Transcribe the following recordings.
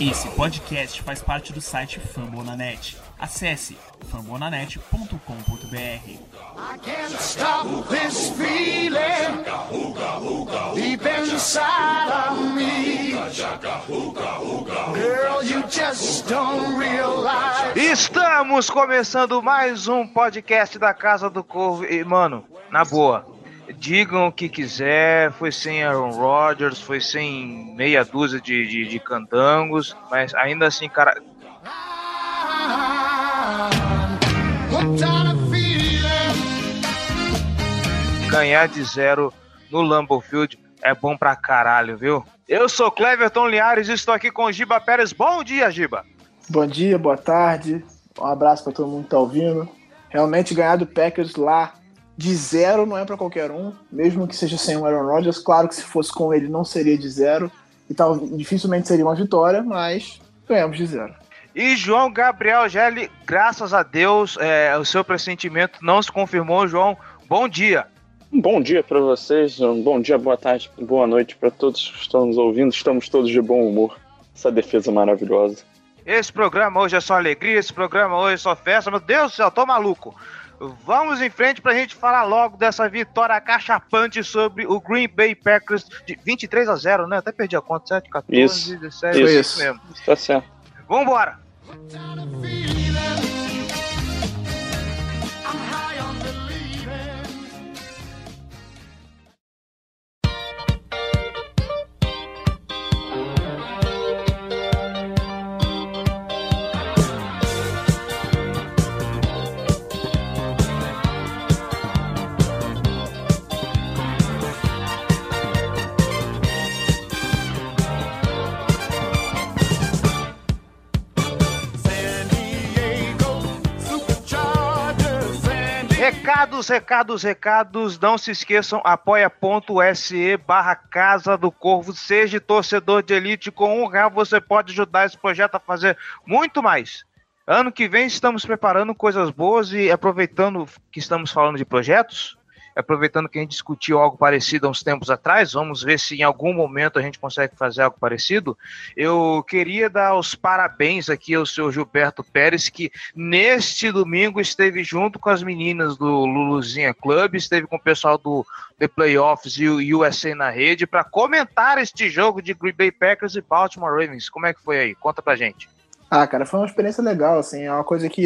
Esse podcast faz parte do site Fumble na Net. Acesse fumblenanet.com.br. I can't stop this feeling deep inside of me. Girl, you just don't realize. Estamos começando mais um podcast da Casa do Corvo. E, mano, na boa, digam o que quiser, foi sem Aaron Rodgers, foi sem meia dúzia de candangos, mas ainda assim, cara... Ganhar de zero no Lambeau Field é bom pra caralho, viu? Eu sou Cleverton Linhares e estou aqui com Giba Pérez. Bom dia, Giba! Bom dia, boa tarde, um abraço pra todo mundo que tá ouvindo. Realmente ganhar do Packers lá de zero não é para qualquer um, mesmo que seja sem o Aaron Rodgers. Claro que se fosse com ele não seria de zero, e tal, dificilmente seria uma vitória, mas ganhamos de zero. E João Gabriel Gelli, graças a Deus, o seu pressentimento não se confirmou. João, bom dia. Bom dia para vocês, bom dia, boa tarde, boa noite para todos que estão nos ouvindo. Estamos todos de bom humor, essa defesa maravilhosa. Esse programa hoje é só alegria, esse programa hoje é só festa, meu Deus do céu, tô maluco. Vamos em frente pra gente falar logo dessa vitória acachapante sobre o Green Bay Packers de 23-0, né? Até perdi a conta, 7, 14, isso, 17, isso, isso mesmo. Tá certo. Vambora! Recados, não se esqueçam, apoia.se/Casa do Corvo, seja torcedor de elite. Com R$1 você pode ajudar esse projeto a fazer muito mais. Ano que vem estamos preparando coisas boas e aproveitando que estamos falando de projetos, aproveitando que a gente discutiu algo parecido há uns tempos atrás, vamos ver se em algum momento a gente consegue fazer algo parecido. Eu queria dar os parabéns aqui ao seu Gilberto Pérez, que neste domingo esteve junto com as meninas do Luluzinha Club, esteve com o pessoal do The Playoffs e o USA na Rede para comentar este jogo de Green Bay Packers e Baltimore Ravens. Como é que foi aí? Conta pra gente. Ah, cara, foi uma experiência legal, assim, é uma coisa que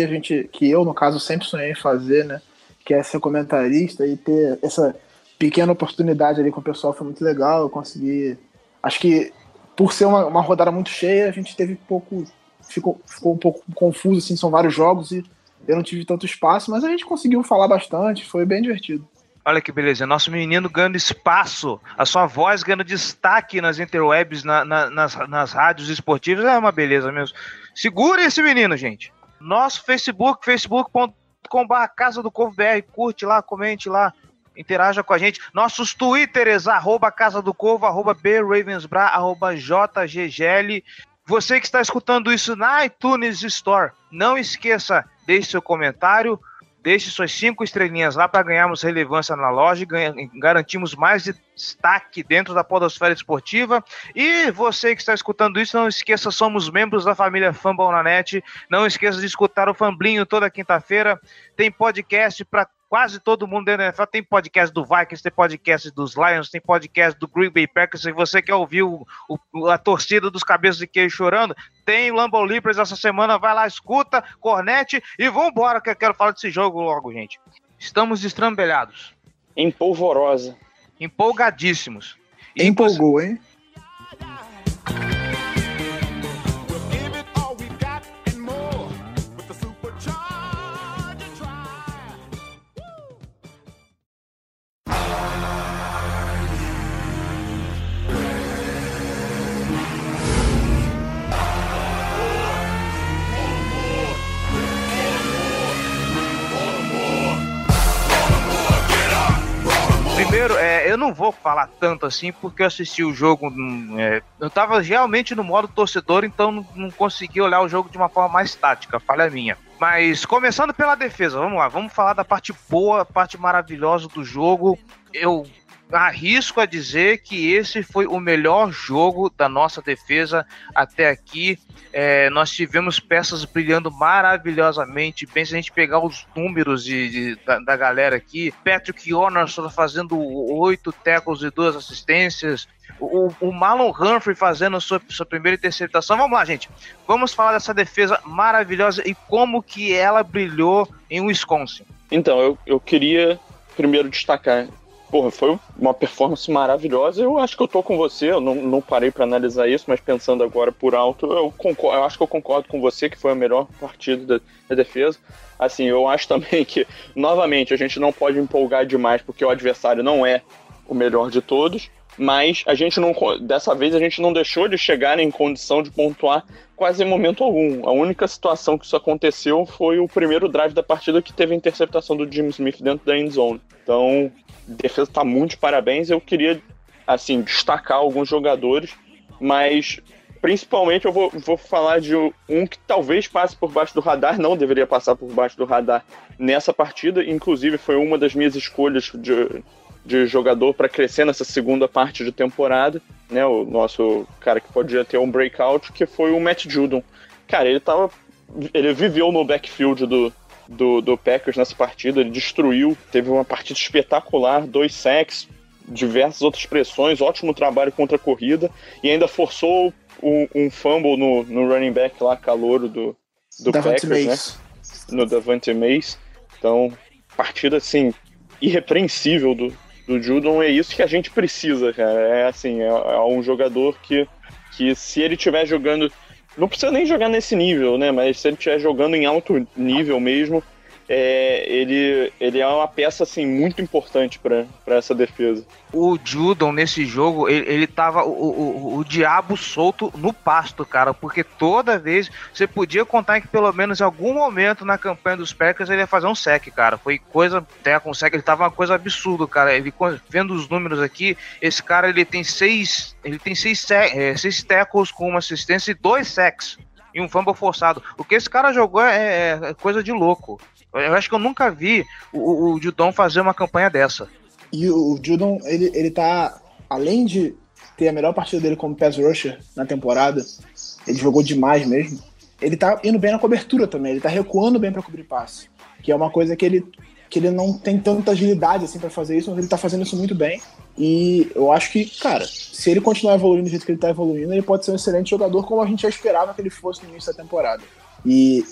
eu, no caso, sempre sonhei em fazer, né? Que é ser comentarista, e ter essa pequena oportunidade ali com o pessoal foi muito legal. Eu consegui... Acho que por ser uma rodada muito cheia, a gente teve pouco... Ficou um pouco confuso, assim, são vários jogos e eu não tive tanto espaço, mas a gente conseguiu falar bastante, foi bem divertido. Olha que beleza, nosso menino ganhando espaço, a sua voz ganhando destaque nas interwebs, nas rádios esportivas, é uma beleza mesmo. Segura esse menino, gente! Nosso Facebook, facebook.com/Casa do Corvo BR, curte lá, comente lá, interaja com a gente. Nossos twitters, @Casa do Corvo, @BRavensBra, @JGGL. Você que está escutando isso na iTunes Store, não esqueça, deixe seu comentário, deixe suas 5 estrelinhas lá para ganharmos relevância na loja e garantimos mais destaque dentro da podosfera esportiva. E você que está escutando isso, não esqueça, somos membros da família Fumble na Net. Não esqueça de escutar o Fumblinho toda quinta-feira. Tem podcast para quase todo mundo dentro da NFL. Tem podcast do Vikings, tem podcast dos Lions, tem podcast do Green Bay Packers. Se você quer ouvir a torcida dos cabeças de queijo chorando, tem o Lambeau Leapers essa semana. Vai lá, escuta, cornete e vambora, que eu quero falar desse jogo logo, gente. Estamos destrambelhados. Em polvorosa. Empolgadíssimos. Empolgou, hein? Eu não vou falar tanto assim, porque eu assisti o jogo, eu tava realmente no modo torcedor, então não consegui olhar o jogo de uma forma mais tática, falha minha. Mas começando pela defesa, vamos lá, vamos falar da parte boa, parte maravilhosa do jogo. Eu arrisco a dizer que esse foi o melhor jogo da nossa defesa até aqui. Nós tivemos peças brilhando maravilhosamente bem. Se a gente pegar os números da galera aqui, Patrick Onwuasor fazendo 8 tackles e 2 assistências, o Marlon Humphrey fazendo sua primeira interceptação. Vamos lá, gente, vamos falar dessa defesa maravilhosa e como que ela brilhou em Wisconsin. Então, eu queria primeiro destacar, foi uma performance maravilhosa. Eu acho que eu tô com você, eu não parei para analisar isso, mas pensando agora por alto, eu acho que eu concordo com você que foi a melhor partida da defesa. Assim, eu acho também que, novamente, a gente não pode empolgar demais, porque o adversário não é o melhor de todos, mas a gente não, dessa vez a gente não deixou de chegar em condição de pontuar quase em momento algum. A única situação que isso aconteceu foi o primeiro drive da partida, que teve a interceptação do Jim Smith dentro da end zone. Então, defesa está muito de parabéns. Eu queria, assim, destacar alguns jogadores, mas principalmente eu vou falar de um que talvez passe por baixo do radar, não deveria passar por baixo do radar nessa partida. Inclusive, foi uma das minhas escolhas de jogador para crescer nessa segunda parte de temporada, né? O nosso cara que podia ter um breakout, que foi o Matt Judon. Cara, ele viveu no backfield do Packers nessa partida, ele destruiu, teve uma partida espetacular, 2 sacks, diversas outras pressões, ótimo trabalho contra a corrida, e ainda forçou um fumble no running back lá, calouro do Packers, Mays, né? No Davante Adams. Então, partida assim, irrepreensível do Judon. É isso que a gente precisa, cara. É assim, é um jogador que se ele estiver jogando, não precisa nem jogar nesse nível, né? Mas se ele estiver jogando em alto nível mesmo, ele é uma peça assim, muito importante para essa defesa. O Judon, nesse jogo, ele tava o diabo solto no pasto, cara, porque toda vez você podia contar que pelo menos em algum momento na campanha dos Packers ele ia fazer um sec, cara. Foi coisa, até com sec, ele tava uma coisa absurda, cara. Ele, vendo os números aqui, esse cara ele tem seis tackles com uma assistência e 2 sacks. E um fumble forçado. O que esse cara jogou é coisa de louco. Eu acho que eu nunca vi o Judon fazer uma campanha dessa. E o Judon, ele tá, além de ter a melhor partida dele como pass rusher na temporada, ele jogou demais mesmo, ele tá indo bem na cobertura também, ele tá recuando bem pra cobrir passe, que é uma coisa que ele não tem tanta agilidade assim pra fazer isso, mas ele tá fazendo isso muito bem. E eu acho que, cara, se ele continuar evoluindo do jeito que ele tá evoluindo, ele pode ser um excelente jogador, como a gente já esperava que ele fosse no início da temporada. E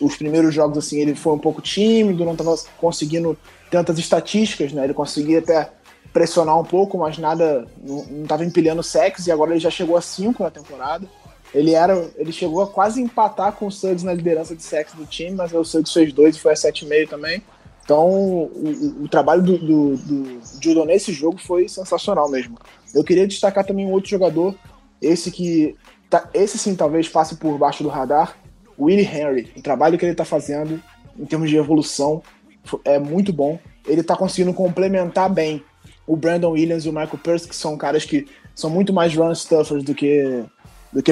os primeiros jogos, assim, ele foi um pouco tímido, não estava conseguindo tantas estatísticas, né? Ele conseguia até pressionar um pouco, mas nada, não estava empilhando sacks, e agora ele já chegou a 5 na temporada. Ele chegou a quase empatar com o Suggs na liderança de sacks do time, mas o Suggs fez 2 e foi a 7,5 também. Então, o trabalho do Judon nesse jogo foi sensacional mesmo. Eu queria destacar também um outro jogador, esse sim talvez passe por baixo do radar, Willie Henry. O trabalho que ele está fazendo em termos de evolução é muito bom. Ele está conseguindo complementar bem o Brandon Williams e o Michael Pierce, que são caras que são muito mais run stuffers do que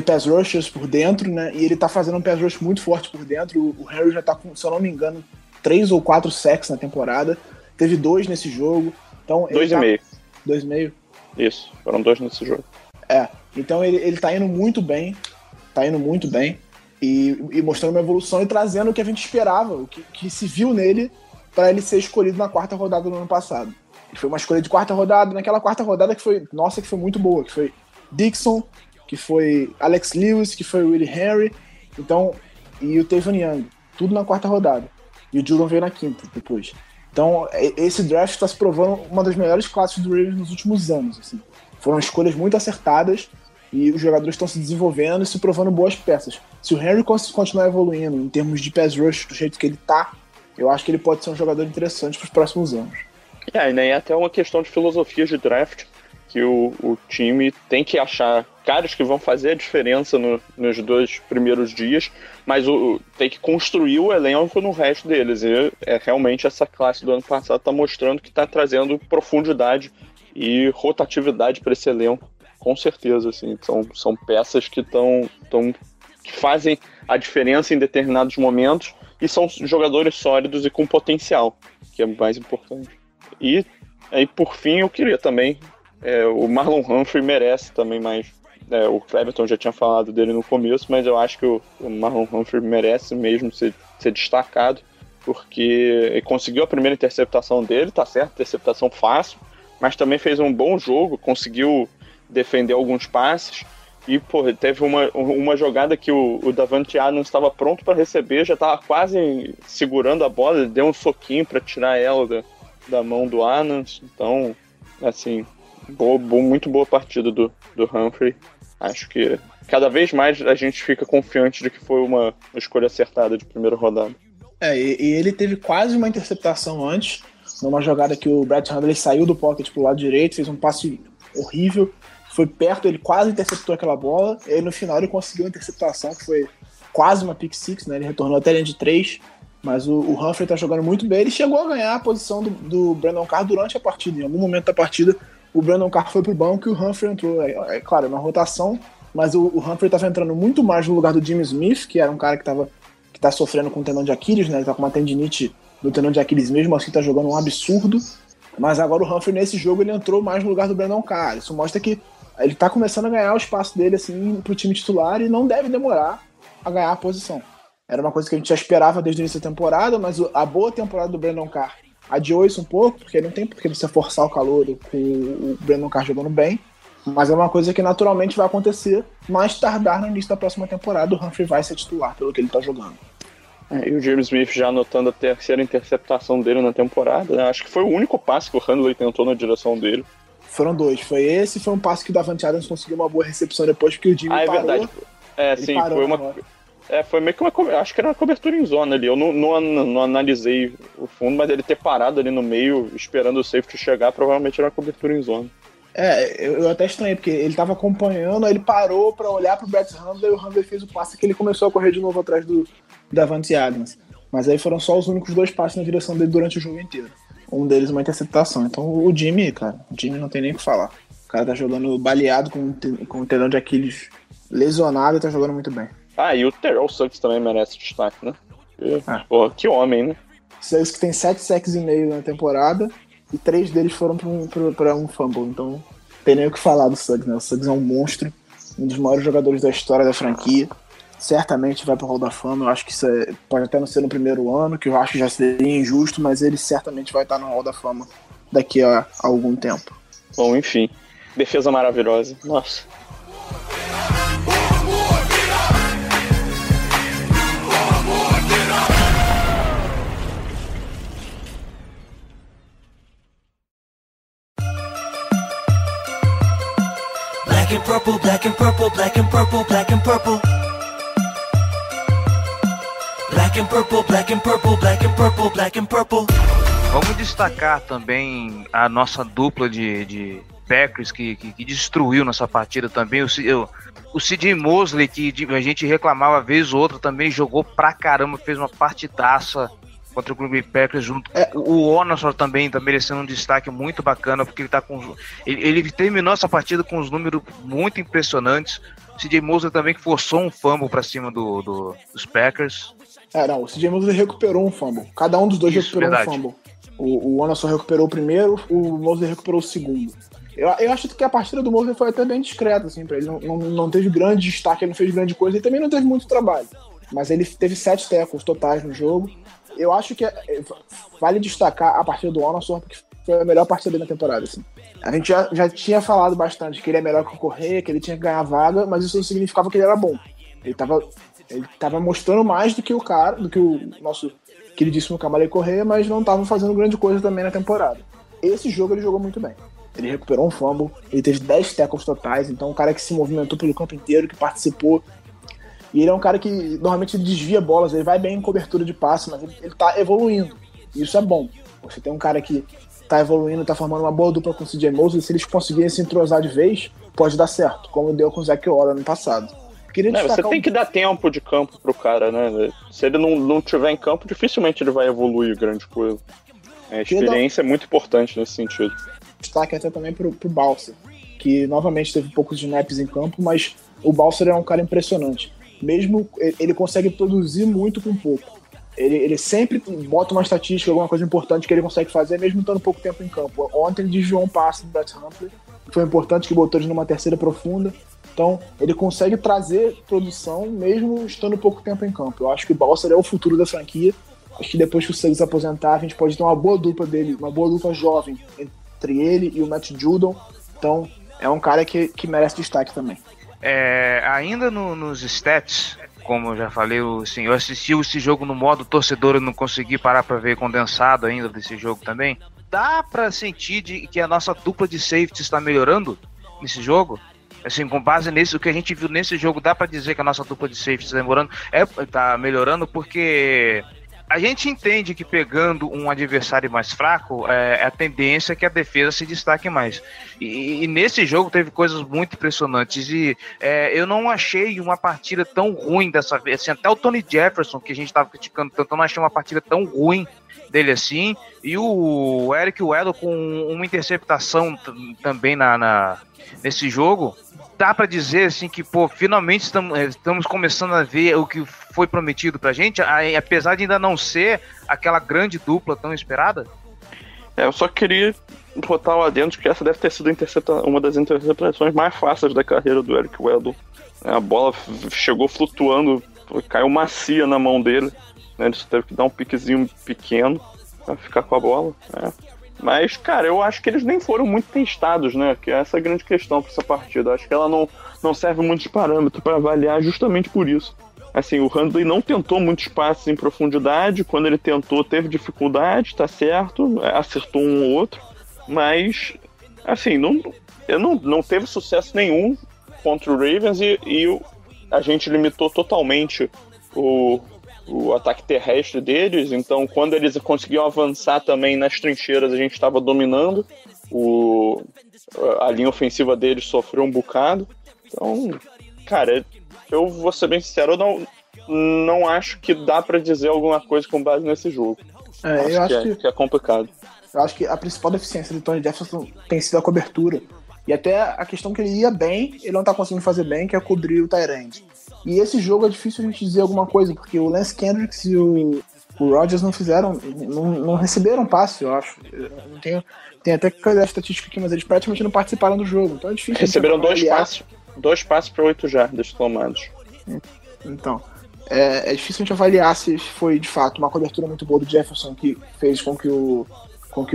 pass rushers por dentro, né? E ele está fazendo um pass rush muito forte por dentro. O Henry já está com, se eu não me engano, 3 ou 4 sacks na temporada. Teve 2 nesse jogo. Então, 2,5. 2,5? Isso, foram 2 nesse jogo. É, então ele está indo muito bem. Está indo muito bem. E mostrando uma evolução e trazendo o que a gente esperava, o que se viu nele para ele ser escolhido na 4ª rodada do ano passado. Ele foi uma escolha de 4ª rodada, naquela 4ª rodada que foi, nossa, que foi muito boa, que foi Dixon, que foi Alex Lewis, que foi Willie Henry, então, e o Tavon Young, tudo na 4ª rodada. E o Judon veio na 5ª depois. Então, esse draft está se provando uma das melhores classes do Ravens nos últimos anos. Assim. Foram escolhas muito acertadas, e os jogadores estão se desenvolvendo e se provando boas peças. Se o Henry continuar evoluindo em termos de pass rush do jeito que ele tá, eu acho que ele pode ser um jogador interessante para os próximos anos. É até uma questão de filosofia de draft, que o time tem que achar caras que vão fazer a diferença nos 2 primeiros dias, mas tem que construir o elenco no resto deles. E realmente essa classe do ano passado está mostrando que está trazendo profundidade e rotatividade para esse elenco. Com certeza, assim, são peças que fazem a diferença em determinados momentos e são jogadores sólidos e com potencial, que é o mais importante. E E por fim, eu queria também, o Marlon Humphrey merece também mais, o Cleverton já tinha falado dele no começo, mas eu acho que o Marlon Humphrey merece mesmo ser destacado, porque ele conseguiu a primeira interceptação dele, tá certo, interceptação fácil, mas também fez um bom jogo, conseguiu defender alguns passes, e teve uma jogada que o Davante Adams estava pronto para receber, já estava quase segurando a bola, deu um soquinho para tirar ela da mão do Adams. Então, assim, muito boa partida do Humphrey. Acho que cada vez mais a gente fica confiante de que foi uma escolha acertada de primeira rodada. E ele teve quase uma interceptação antes, numa jogada que o Brett Hundley saiu do pocket pro lado direito, fez um passe horrível, foi perto, ele quase interceptou aquela bola, e aí no final ele conseguiu a interceptação, que foi quase uma pick six, né? Ele retornou até a linha de 3, mas o Humphrey tá jogando muito bem, ele chegou a ganhar a posição do Brandon Carr durante a partida, em algum momento da partida o Brandon Carr foi pro banco e o Humphrey entrou, é claro, na rotação, mas o Humphrey tava entrando muito mais no lugar do Jim Smith, que era um cara que tá sofrendo com o tendão de Aquiles, né? Ele tá com uma tendinite do tendão de Aquiles, mesmo assim tá jogando um absurdo, mas agora o Humphrey nesse jogo ele entrou mais no lugar do Brandon Carr, isso mostra que ele tá começando a ganhar o espaço dele, assim, pro time titular, e não deve demorar a ganhar a posição. Era uma coisa que a gente já esperava desde o início da temporada, mas a boa temporada do Brandon Carr adiou isso um pouco, porque não tem por que você forçar o calor com o Brandon Carr jogando bem, mas é uma coisa que naturalmente vai acontecer, mais tardar no início da próxima temporada, o Humphrey vai ser titular pelo que ele tá jogando. E o James Smith já anotando a terceira interceptação dele na temporada, né? Acho que foi o único passe que o Hundley tentou na direção dele. Foram dois, foi um passe que o Davante Adams conseguiu uma boa recepção depois que o Jimmy parou. É verdade, sim, foi uma... foi meio que uma... acho que era uma cobertura em zona ali, eu não analisei o fundo, mas ele ter parado ali no meio, esperando o safety chegar, provavelmente era uma cobertura em zona. Eu até estranhei, porque ele tava acompanhando, aí ele parou pra olhar pro Brett Hundley, e o Hundley fez o passe que ele começou a correr de novo atrás do Davante Adams, mas aí foram só os únicos dois passes na direção dele durante o jogo inteiro. Um deles uma interceptação. Então o Jimmy, cara, não tem nem o que falar. O cara tá jogando baleado com o tendão de Aquiles lesionado e tá jogando muito bem. E o Terrell Suggs também merece destaque, né? Pô, que homem, né? Suggs que tem 7 sacks e meio na temporada e 3 deles foram pra um fumble. Então tem nem o que falar do Suggs, né? O Suggs é um monstro, um dos maiores jogadores da história da franquia. Certamente vai para o Hall da Fama, eu acho que isso pode até não ser no primeiro ano, que eu acho que já seria injusto, mas ele certamente vai estar no Hall da Fama daqui a algum tempo. Bom, enfim, defesa maravilhosa, nossa. Black and purple, black and purple, black and purple, black and purple. Black and purple, black and purple, black and purple, black and purple. Vamos destacar também a nossa dupla de Packers que destruiu nessa partida também. O C.J. Mosley, que a gente reclamava vez ou outra, também jogou pra caramba, fez uma partidaça contra o Green Bay Packers junto. O Onwuasor também tá merecendo um destaque muito bacana, porque ele tá com... Ele terminou essa partida com uns números muito impressionantes. O C.J. Mosley também que forçou um fumble pra cima dos Packers. Não, o C.J. Mosley recuperou um fumble. Cada um dos dois recuperou um fumble. O Onwuasor recuperou o primeiro, o Mosley recuperou o segundo. Eu acho que a partida do Mosley foi até bem discreta, assim, pra ele. Não teve grande destaque, ele não fez grande coisa, ele também não teve muito trabalho. Mas ele teve 7 tackles totais no jogo. Eu acho que vale destacar a partida do Onwuasor, porque foi a melhor partida dele na temporada, assim. A gente já tinha falado bastante que ele é melhor que o Correa, que ele tinha que ganhar a vaga, mas isso não significava que ele era bom. Ele tava mostrando mais do que o nosso queridíssimo Camarei Correa, mas não tava fazendo grande coisa também na temporada. Esse jogo ele jogou muito bem. Ele recuperou um fumble, ele teve 10 tackles totais, então um cara que se movimentou pelo campo inteiro, que participou. E ele é um cara que normalmente ele desvia bolas, ele vai bem em cobertura de passe, mas ele tá evoluindo. E isso é bom. Você tem um cara que tá evoluindo, tá formando uma boa dupla com o C.J. Mosley, e se eles conseguirem se entrosar de vez, pode dar certo, como deu com o Zach Orr ano passado. Você tem que dar tempo de campo pro cara, né? Se ele não tiver em campo, dificilmente ele vai evoluir grande coisa. A experiência é muito importante nesse sentido. Destaque até também pro Balser, que novamente teve poucos snaps em campo, mas o Balser é um cara impressionante. Mesmo ele consegue produzir muito com pouco. Ele sempre bota uma estatística, alguma coisa importante que ele consegue fazer, mesmo estando pouco tempo em campo. Ontem ele desviou um passe do Brett Hundley, que foi importante, que botou ele numa terceira profunda. Então, ele consegue trazer produção, mesmo estando pouco tempo em campo. Eu acho que o Balser é o futuro da franquia. Acho que depois que o Suggs aposentar, a gente pode ter uma boa dupla dele, uma boa dupla jovem entre ele e o Matt Judon. Então, é um cara que merece destaque também. Ainda nos stats, como eu já falei, eu assisti esse jogo no modo torcedor, eu não consegui parar para ver condensado ainda desse jogo também. Dá para sentir que a nossa dupla de safety está melhorando nesse jogo? Assim, com base nisso, o que a gente viu nesse jogo, dá para dizer que a nossa dupla de safety está melhorando, porque a gente entende que pegando um adversário mais fraco, a tendência é que a defesa se destaque mais. E nesse jogo teve coisas muito impressionantes. E eu não achei uma partida tão ruim dessa vez. Assim, até o Tony Jefferson, que a gente estava criticando tanto, eu não achei uma partida tão ruim dele assim. E o Eric Weddle com uma interceptação também nesse jogo. Dá para dizer assim que, finalmente estamos começando a ver o que foi prometido pra gente, apesar de ainda não ser aquela grande dupla tão esperada? Eu só queria botar lá dentro que essa deve ter sido uma das interceptações mais fáceis da carreira do Eric Weddle. A bola chegou flutuando, caiu macia na mão dele, né? Ele teve que dar um piquezinho pequeno pra ficar com a bola, né? Mas, cara, eu acho que eles nem foram muito testados, né? Que essa é a grande questão para essa partida. Eu acho que ela não serve muito de parâmetro para avaliar justamente por isso. Assim, o Hundley não tentou muitos passes em profundidade. Quando ele tentou, teve dificuldade, tá certo. Acertou um ou outro. Mas, assim, não teve sucesso nenhum contra o Ravens e a gente limitou totalmente o ataque terrestre deles. Então, quando eles conseguiam avançar também nas trincheiras, a gente estava dominando. A linha ofensiva deles sofreu um bocado. Então, cara, eu vou ser bem sincero, eu não acho que dá para dizer alguma coisa com base nesse jogo. Eu acho que é complicado. Eu acho que a principal deficiência do Tony Jefferson tem sido a cobertura. E até a questão que ele ia bem, ele não tá conseguindo fazer bem, que é cobrir o tight end. E esse jogo é difícil a gente dizer alguma coisa, porque o Lance Kendricks e o Rodgers não receberam passe, eu acho. Tem até que olhar a estatística aqui, mas eles praticamente não participaram do jogo, então é difícil. Receberam dois passes para 8 jardas tomados. Então, é difícil a gente avaliar se foi de fato uma cobertura muito boa do Jefferson que fez com que o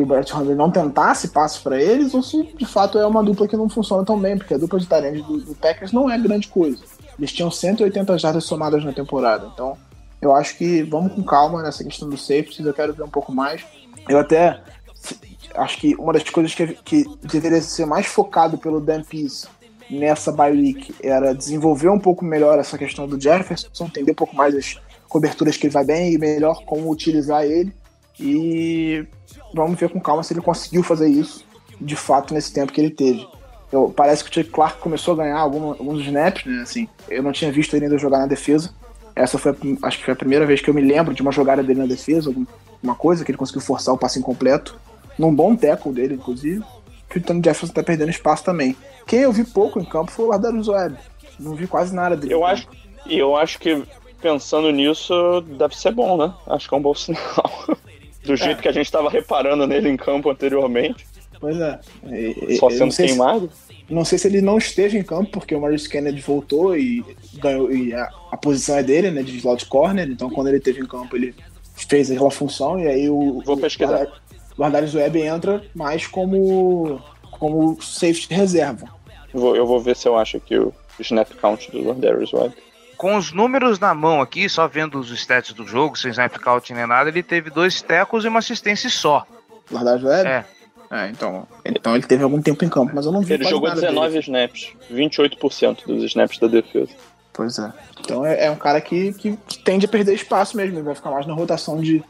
Brett Hundley não tentasse passos para eles, ou se de fato é uma dupla que não funciona tão bem, porque a dupla de tight end do Packers não é grande coisa. Eles tinham 180 jardas somadas na temporada, então eu acho que vamos com calma nessa questão do safety, eu quero ver um pouco mais. Eu até acho que uma das coisas que deveria ser mais focado pelo Dan Pease nessa bye week era desenvolver um pouco melhor essa questão do Jefferson, entender um pouco mais as coberturas que ele vai bem e melhor como utilizar ele, e vamos ver com calma se ele conseguiu fazer isso de fato nesse tempo que ele teve. Parece que o Chuck Clark começou a ganhar alguns snaps, né? Assim, eu não tinha visto ele ainda jogar na defesa. Essa foi, acho que foi a primeira vez que eu me lembro de uma jogada dele na defesa, alguma coisa que ele conseguiu forçar o passe incompleto, num bom tackle dele, inclusive, que o Tony Jefferson tá perdendo espaço também. Quem eu vi pouco em campo foi o Ladarius Webb. Não vi quase nada dele. Eu acho que pensando nisso, deve ser bom, né? Acho que é um bom sinal. Do jeito que a gente estava reparando nele em campo anteriormente. Pois é. Só sendo queimado? Não sei se ele não esteve em campo, porque o Maurice Kennedy voltou e ganhou, e a posição é dele, né, de slot corner, então quando ele esteve em campo ele fez aquela função, e aí o Ardarius Webb entra mais como safety reserva. Eu vou ver se eu acho aqui o snap count do Ardarius Webb. Com os números na mão aqui, só vendo os stats do jogo, sem snap count nem nada, ele teve 2 tackles e uma assistência só. Ardarius Webb? É. Então ele teve algum tempo em campo, mas eu não vi. Ele jogou nada 19 dele. Snaps, 28% dos snaps da defesa. Pois é. Então é um cara que tende a perder espaço mesmo, ele vai ficar mais na rotação de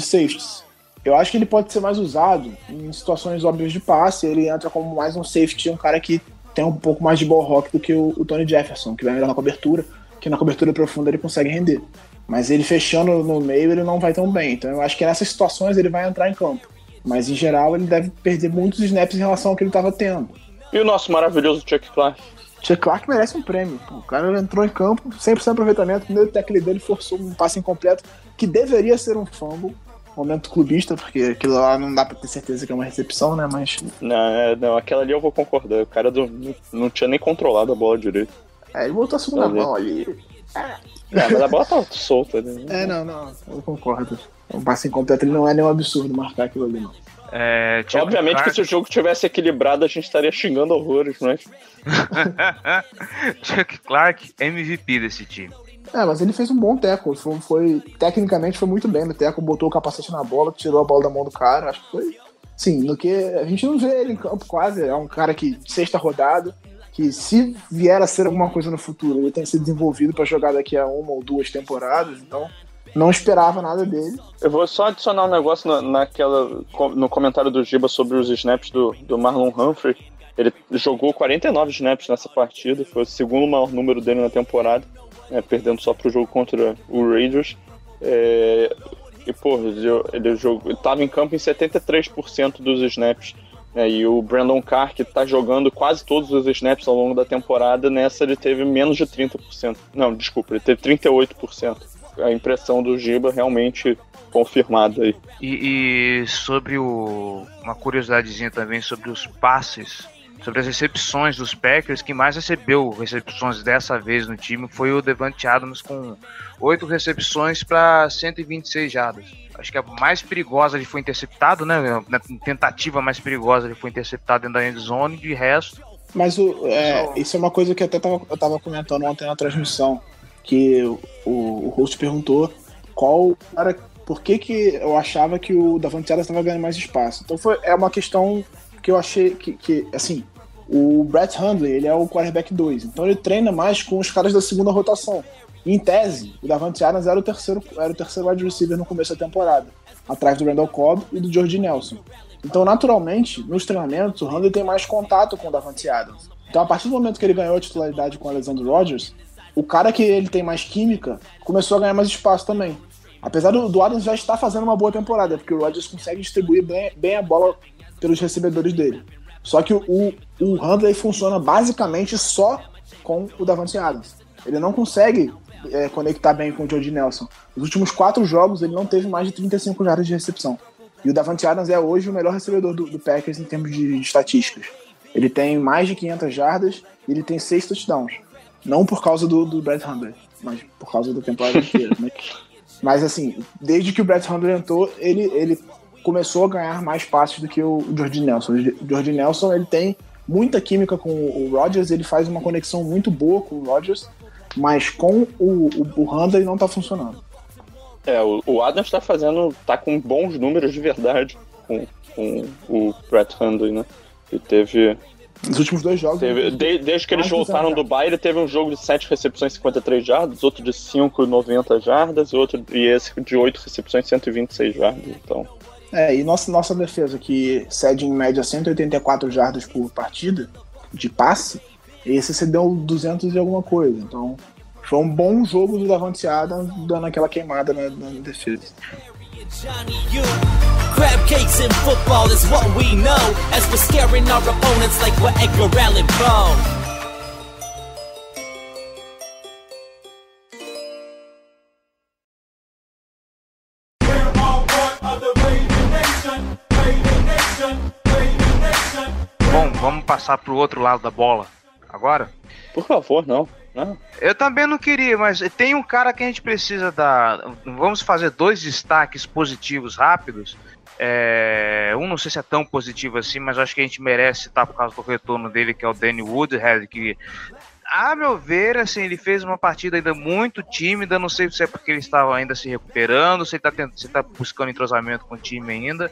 safeties. Eu acho que ele pode ser mais usado em situações óbvias de passe, ele entra como mais um safety, um cara que tem um pouco mais de ball rock do que o Tony Jefferson, que vai melhor na cobertura, que na cobertura profunda ele consegue render. Mas ele fechando no meio, ele não vai tão bem, então eu acho que nessas situações ele vai entrar em campo. Mas, em geral, ele deve perder muitos snaps em relação ao que ele estava tendo. E o nosso maravilhoso Chuck Clark? Chuck Clark merece um prêmio. O cara entrou em campo, 100% de aproveitamento. O primeiro tackle dele forçou um passe incompleto, que deveria ser um fumble. Momento clubista, porque aquilo lá não dá pra ter certeza que é uma recepção, né? Mas... Não, aquela ali eu vou concordar. O cara não tinha nem controlado a bola direito. É, ele botou a segunda mão ali. Não, mas a bola tá solta, né? Não, eu concordo. Um passe incompleto, ele não é nenhum absurdo marcar aquilo ali, não. Obviamente Clark... que se o jogo tivesse equilibrado, a gente estaria xingando horrores, mas... Chuck Clark, MVP desse time. Mas ele fez um bom tackle, tecnicamente foi muito bem no tackle, botou o capacete na bola, tirou a bola da mão do cara, acho que foi, sim, no que a gente não vê ele em campo quase, é um cara que sexta rodada, que se vier a ser alguma coisa no futuro, ele tem que ser desenvolvido pra jogar daqui a uma ou duas temporadas, então não esperava nada dele. Eu vou só adicionar um negócio no comentário do Giba sobre os snaps do Marlon Humphrey. Ele jogou 49 snaps nessa partida, foi o segundo maior número dele na temporada. Perdendo só pro jogo contra o Raiders. Ele tava em campo em 73% dos snaps, né? E o Brandon Carr, que tá jogando quase todos os snaps ao longo da temporada, nessa ele teve menos de 30%. Não, desculpa, ele teve 38%. A impressão do Giba realmente confirmada aí. E sobre uma curiosidadezinha também sobre os passes, sobre as recepções dos Packers, quem mais recebeu recepções dessa vez no time foi o Davante Adams, com 8 recepções para 126 jardas. Acho que a mais perigosa ele foi interceptado, né? Na tentativa mais perigosa ele foi interceptado dentro da end zone, de resto... Mas isso é uma coisa que eu tava comentando ontem na transmissão, que o host perguntou por que eu achava que o Davante Adams estava ganhando mais espaço. Então é uma questão... que eu achei que o Brett Hundley, ele é o quarterback 2, então ele treina mais com os caras da segunda rotação. E, em tese, o Davante Adams era o terceiro wide receiver no começo da temporada, atrás do Randall Cobb e do Jordy Nelson. Então, naturalmente, nos treinamentos, o Hundley tem mais contato com o Davante Adams. Então, a partir do momento que ele ganhou a titularidade com o Alexander Rodgers, o cara que ele tem mais química começou a ganhar mais espaço também. Apesar do Adams já estar fazendo uma boa temporada, porque o Rodgers consegue distribuir bem a bola pelos recebedores dele. Só que o Hundley funciona basicamente só com o Davante Adams. Ele não consegue conectar bem com o Jordy Nelson. Nos últimos 4 jogos, ele não teve mais de 35 jardas de recepção. E o Davante Adams é hoje o melhor recebedor do Packers em termos de estatísticas. Ele tem mais de 500 jardas e ele tem 6 touchdowns. Não por causa do Brett Hundley, mas por causa da temporada inteira. Mas assim, desde que o Brett Hundley entrou, ele começou a ganhar mais passes do que o Jordy Nelson. O Jordy Nelson, ele tem muita química com o Rodgers, ele faz uma conexão muito boa com o Rodgers, mas com o Hunter ele não tá funcionando. O Adams tá com bons números de verdade com o Brett Hundley, né? Ele teve... Nos últimos 2 jogos... desde que eles voltaram do bye, ele teve um jogo de 7 recepções, 53 jardas, outro de 5, 90 jardas, e esse de 8 recepções, 126 jardas, então... E nossa defesa, que cede em média 184 jardas por partida, de passe, esse cedeu 200 e alguma coisa. Então, foi um bom jogo do Davante Adams, dando aquela queimada na defesa. Vamos passar pro outro lado da bola agora? Por favor, não. Eu também não queria, mas tem um cara que a gente precisa dar. Vamos fazer 2 destaques positivos rápidos. Um não sei se é tão positivo assim, mas acho que a gente merece citar por causa do retorno dele, que é o Danny Woodhead, que, a meu ver, assim, ele fez uma partida ainda muito tímida. Não sei se é porque ele estava ainda se recuperando, se ele está buscando entrosamento com o time ainda,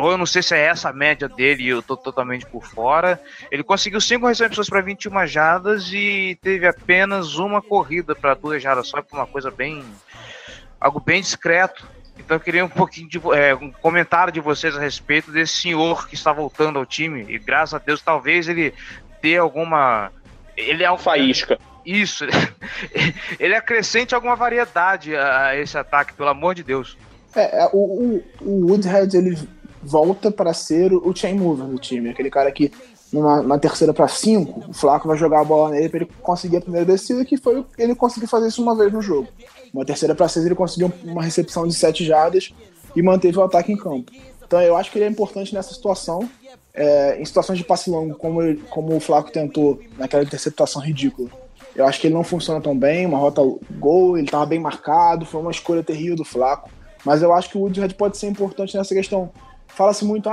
ou eu não sei se é essa a média dele e eu estou totalmente por fora. Ele conseguiu 5 recepções para 21 jardas e teve apenas uma corrida para 2 jardas, só que uma coisa bem... algo bem discreto. Então eu queria um pouquinho de um comentário de vocês a respeito desse senhor que está voltando ao time. E graças a Deus, talvez ele dê alguma... Ele é um faísca. Isso. Ele acrescente alguma variedade a esse ataque, pelo amor de Deus. O Woodhead, ele volta para ser o chain mover do time. Aquele cara que na terceira para 5, o Flaco vai jogar a bola nele para ele conseguir a primeira descida, que foi ele conseguiu fazer isso uma vez no jogo. Uma terceira para 6, ele conseguiu uma recepção de 7 jardas e manteve o ataque em campo. Então eu acho que ele é importante nessa situação. Em situações de passe longo, como o Flaco tentou naquela interceptação ridícula, eu acho que ele não funciona tão bem, uma rota gol, ele estava bem marcado, foi uma escolha terrível do Flaco, mas eu acho que o Woodhead pode ser importante nessa questão. Fala-se muito,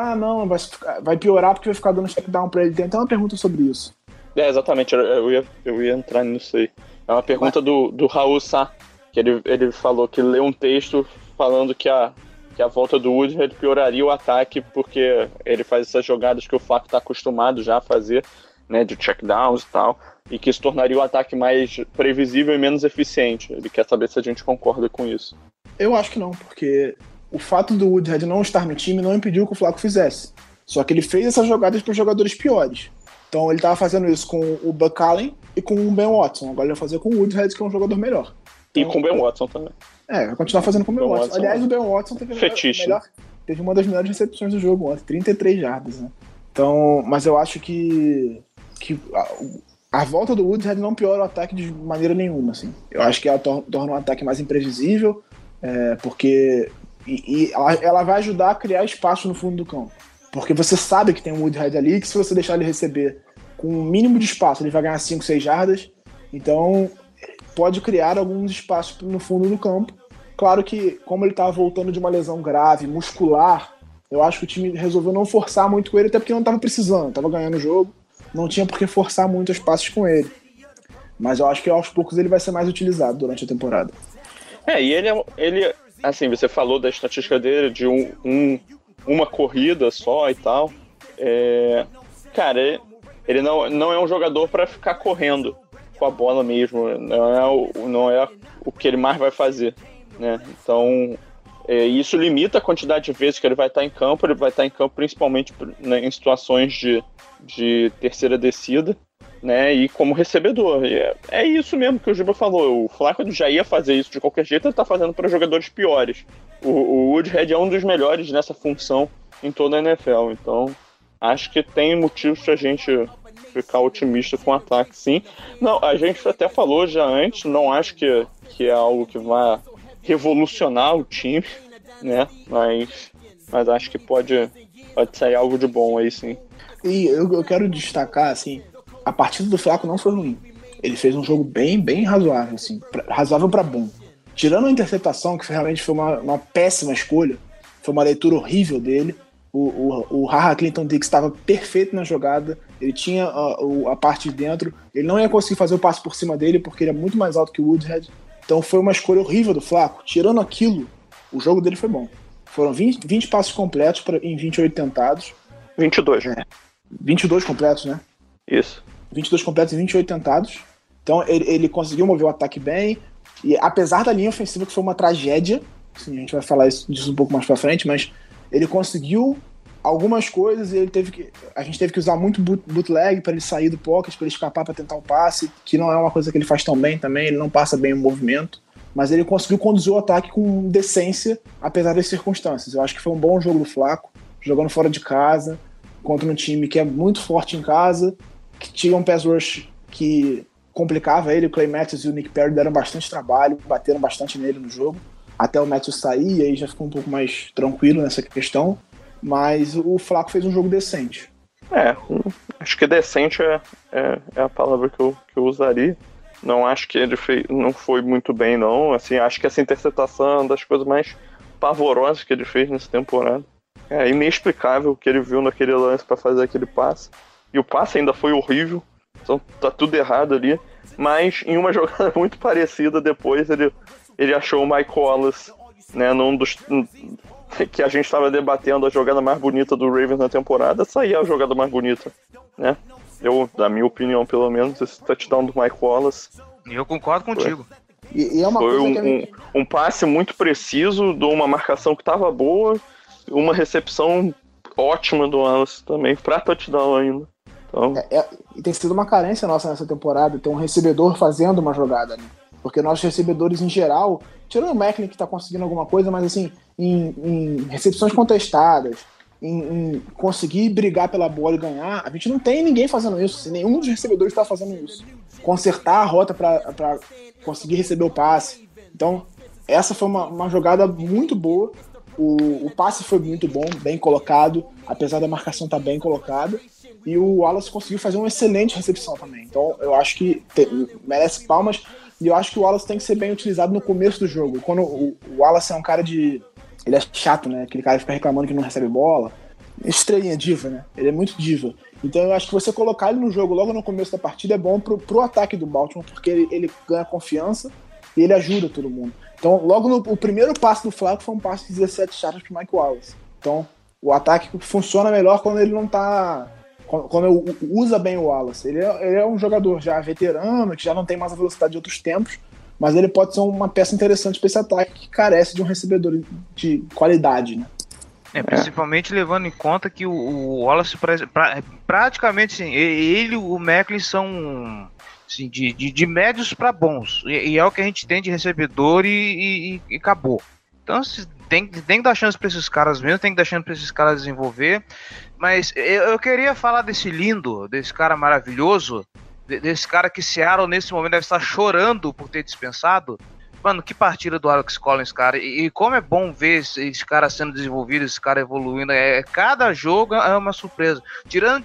vai piorar porque vai ficar dando check-down pra ele. Tem até uma pergunta sobre isso. Exatamente, eu ia entrar nisso aí. É uma pergunta do Raul Sá, que ele falou que leu um texto falando que a volta do Woodhead pioraria o ataque porque ele faz essas jogadas que o Flaco tá acostumado já a fazer, né, de check-downs e tal, e que isso tornaria o ataque mais previsível e menos eficiente. Ele quer saber se a gente concorda com isso. Eu acho que não, porque o fato do Woodhead não estar no time não impediu que o Flaco fizesse. Só que ele fez essas jogadas para os jogadores piores. Então ele estava fazendo isso com o Buck Allen e com o Ben Watson. Agora ele vai fazer com o Woodhead, que é um jogador melhor. Então, e com o Ben Watson também. Vai continuar fazendo com o Ben Watson. Aliás, o Ben Watson teve uma das melhores recepções do jogo ontem, 33 jardas, né? Então, mas eu acho que a volta do Woodhead não piora o ataque de maneira nenhuma, assim. Eu acho que ela torna o ataque mais imprevisível, porque... E ela vai ajudar a criar espaço no fundo do campo. Porque você sabe que tem um Woodhead ali, que se você deixar ele receber com o mínimo de espaço, ele vai ganhar 5, 6 jardas. Então, pode criar alguns espaços no fundo do campo. Claro que, como ele estava voltando de uma lesão grave, muscular, eu acho que o time resolveu não forçar muito com ele, até porque não estava precisando, estava ganhando o jogo. Não tinha por que forçar muito os passes com ele. Mas eu acho que aos poucos ele vai ser mais utilizado durante a temporada. E ele... Assim, você falou da estatística dele de uma corrida só e tal. Cara, ele não é um jogador para ficar correndo com a bola mesmo. Não é o que ele mais vai fazer, né? Então, isso limita a quantidade de vezes que ele vai estar em campo. Ele vai estar em campo principalmente, né, em situações de terceira descida, né? E como recebedor. É isso mesmo que o Giba falou. O Flaco já ia fazer isso de qualquer jeito, ele tá fazendo para jogadores piores. O Woodhead é um dos melhores nessa função em toda a NFL. Então, acho que tem motivos pra gente ficar otimista com o ataque, sim. Não, a gente até falou já antes, não acho que é algo que vai revolucionar o time, né? Mas acho que pode sair algo de bom aí, sim. E eu quero destacar, assim, a partida do Flaco não foi ruim. Ele fez um jogo bem razoável, assim, razoável para bom. Tirando a interceptação, que realmente foi uma péssima escolha, foi uma leitura horrível dele, o Haha Clinton Dix estava perfeito na jogada, ele tinha a parte de dentro, ele não ia conseguir fazer o passe por cima dele, porque ele é muito mais alto que o Woodhead, então foi uma escolha horrível do Flaco. Tirando aquilo, o jogo dele foi bom. Foram 20 passes completos em 28 tentados. 22. 22 completos, né? Isso. 22 completos e 28 tentados. Então ele conseguiu mover o ataque bem. E apesar da linha ofensiva, que foi uma tragédia, assim, a gente vai falar disso um pouco mais pra frente, mas ele conseguiu algumas coisas e a gente teve que usar muito bootleg pra ele sair do pocket, pra ele escapar pra tentar o passe, que não é uma coisa que ele faz tão bem também, ele não passa bem o movimento. Mas ele conseguiu conduzir o ataque com decência, apesar das circunstâncias. Eu acho que foi um bom jogo do Flaco, jogando fora de casa, contra um time que é muito forte em casa, que tinha um pass rush que complicava ele. O Clay Matthews e o Nick Perry deram bastante trabalho, bateram bastante nele no jogo, até o Matthews sair, e aí já ficou um pouco mais tranquilo nessa questão, mas o Flaco fez um jogo decente. Acho que decente é a palavra que eu usaria. Não acho que ele não foi muito bem, não. Assim, acho que essa interceptação é uma das coisas mais pavorosas que ele fez nessa temporada. É inexplicável o que ele viu naquele lance para fazer aquele passe. E o passe ainda foi horrível, então tá tudo errado ali. Mas em uma jogada muito parecida depois, ele achou o Mike Wallace, né, que a gente estava debatendo a jogada mais bonita do Ravens na temporada. Essa aí é a jogada mais bonita, né? Na minha opinião, pelo menos, esse touchdown do Mike Wallace. E eu concordo contigo. E é uma foi coisa um passe muito preciso, de uma marcação que estava boa, uma recepção ótima do Wallace também, pra touchdown ainda. E tem sido uma carência nossa nessa temporada ter um recebedor fazendo uma jogada, né? Porque nossos recebedores em geral, tirando o Macklin, que tá conseguindo alguma coisa, mas assim, em recepções contestadas, em conseguir brigar pela bola e ganhar, a gente não tem ninguém fazendo isso, assim, nenhum dos recebedores está fazendo isso. Consertar a rota para conseguir receber o passe. Então, essa foi uma jogada muito boa. O passe foi muito bom, bem colocado, apesar da marcação estar bem colocada. E o Wallace conseguiu fazer uma excelente recepção também. Então, eu acho que merece palmas. E eu acho que o Wallace tem que ser bem utilizado no começo do jogo. Quando o Wallace é um cara de... Ele é chato, né? Aquele cara que fica reclamando que não recebe bola. Estrelinha, diva, né? Ele é muito diva. Então, eu acho que você colocar ele no jogo logo no começo da partida é bom pro ataque do Baltimore, porque ele ganha confiança e ele ajuda todo mundo. Então, logo o primeiro passe do Flávio foi um passe de 17 jardas pro Mike Wallace. Então, o ataque funciona melhor quando ele não tá... Quando usa bem o Wallace. Ele é um jogador já veterano, que já não tem mais a velocidade de outros tempos, mas ele pode ser uma peça interessante para esse ataque que carece de um recebedor de qualidade, né? Principalmente levando em conta que o Wallace, praticamente, assim, ele e o Macklin são assim, de médios para bons, e é o que a gente tem de recebedor e acabou. Então, tem que dar chance para esses caras mesmo, tem que dar chance para esses caras desenvolver. Mas eu queria falar desse lindo, desse cara maravilhoso, desse cara que Seattle nesse momento deve estar chorando por ter dispensado. Mano, que partida do Alex Collins, cara. E como é bom ver esse cara sendo desenvolvido, esse cara evoluindo. Cada jogo é uma surpresa. Tirando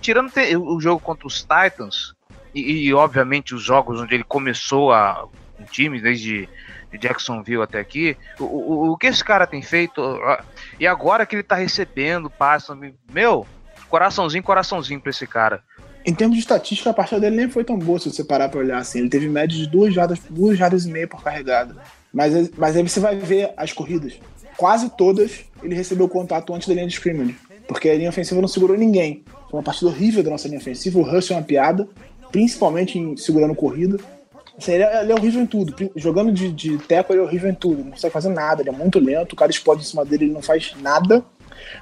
o jogo contra os Titans, e obviamente os jogos onde ele começou um time desde... de Jacksonville até aqui, o que esse cara tem feito, e agora que ele tá recebendo, passa, meu, coraçãozinho pra esse cara. Em termos de estatística, a partida dele nem foi tão boa, se você parar pra olhar, assim, ele teve média de 2 jardas e meia por carregada, mas aí você vai ver as corridas, quase todas ele recebeu contato antes da linha de scrimmage, porque a linha ofensiva não segurou ninguém, foi uma partida horrível da nossa linha ofensiva, o Rush é uma piada, principalmente em segurando corrida. Ele é horrível em tudo, jogando de teco ele é horrível em tudo, não consegue fazer nada, ele é muito lento, o cara explode em cima dele, ele não faz nada,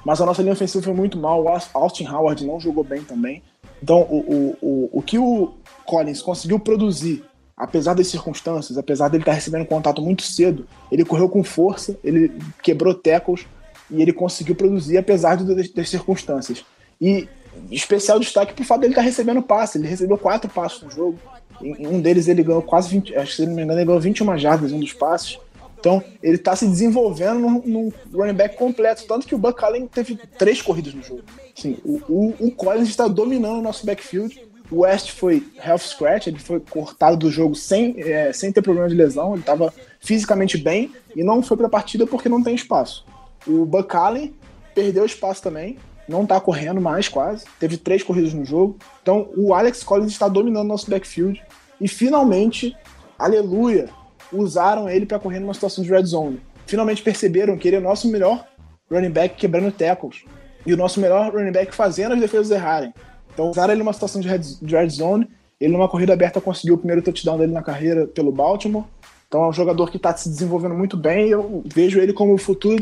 mas a nossa linha ofensiva foi muito mal, o Austin Howard não jogou bem também, então o que o Collins conseguiu produzir, apesar das circunstâncias, apesar dele estar recebendo contato muito cedo, ele correu com força, ele quebrou tackles e ele conseguiu produzir apesar das circunstâncias, e especial destaque pro fato dele estar recebendo passe, ele recebeu 4 passes no jogo. Em um deles ele ganhou quase 20, acho que se não me engano ele ganhou 21 jardas em um dos passes. Então ele tá se desenvolvendo num running back completo, tanto que o Buck Allen teve 3 corridas no jogo. Assim, o Collins está dominando o nosso backfield. O West foi health scratch, ele foi cortado do jogo sem ter problema de lesão, ele estava fisicamente bem e não foi para a partida porque não tem espaço. O Buck Allen perdeu espaço também, não tá correndo mais quase, teve 3 corridas no jogo. Então o Alex Collins está dominando nosso backfield e finalmente, aleluia, usaram ele para correr numa situação de red zone. Finalmente perceberam que ele é o nosso melhor running back quebrando tackles e o nosso melhor running back fazendo as defesas errarem. Então usaram ele numa situação de red zone, ele numa corrida aberta conseguiu o primeiro touchdown dele na carreira pelo Baltimore. Então é um jogador que está se desenvolvendo muito bem e eu vejo ele como o futuro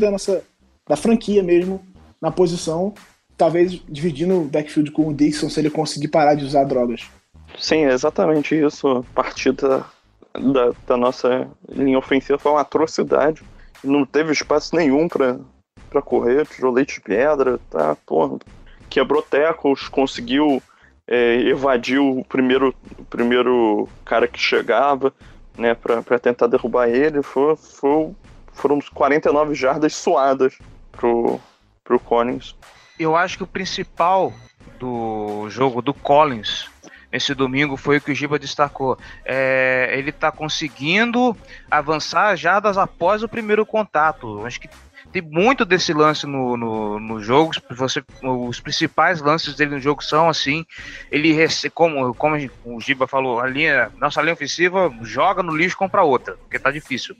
da franquia mesmo, na posição, talvez dividindo o backfield com o Dixon se ele conseguir parar de usar drogas. Sim, exatamente isso. A partida da nossa linha ofensiva foi uma atrocidade. Não teve espaço nenhum para correr, tirou leite de pedra, tá? Porra. Quebrou tackles, conseguiu evadir o primeiro cara que chegava, né, para tentar derrubar ele. Foram 49 jardas suadas pro Collins. Eu acho que o principal do jogo do Collins nesse domingo foi o que o Giba destacou. Ele está conseguindo avançar jardas após o primeiro contato. Eu acho que tem muito desse lance no jogo. Os principais lances dele no jogo são assim. Ele como o Giba falou, nossa linha ofensiva joga no lixo e compra outra, porque tá difícil.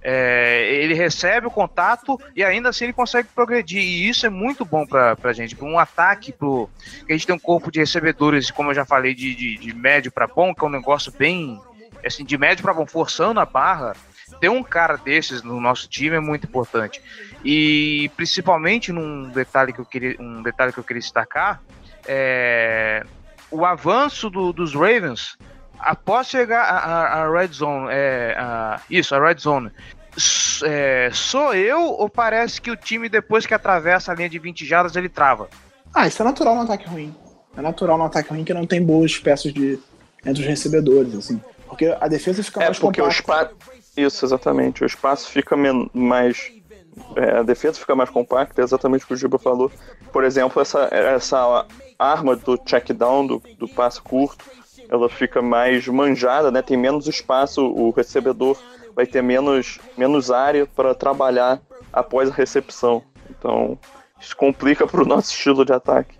Ele recebe o contato e ainda assim ele consegue progredir. E isso é muito bom pra gente. Um ataque que a gente tem um corpo de recebedores, como eu já falei, de médio pra bom, que é um negócio bem assim, de médio pra bom, forçando a barra. Ter um cara desses no nosso time é muito importante. E principalmente um detalhe que eu queria destacar é o avanço dos Ravens após chegar à Red Zone. A Red Zone. sou eu ou parece que o time, depois que atravessa a linha de 20 jardas, ele trava? Ah, isso é natural no ataque ruim. É natural no ataque ruim que não tem boas peças de, entre os recebedores, assim. Porque a defesa fica mais compacta. Isso, exatamente. O espaço fica mais... a defesa fica mais compacta, é exatamente o que o Giba falou. Por exemplo, essa arma do check down, do passe curto, ela fica mais manjada, né? Tem menos espaço, o recebedor vai ter menos área para trabalhar após a recepção. Então, isso complica para o nosso estilo de ataque.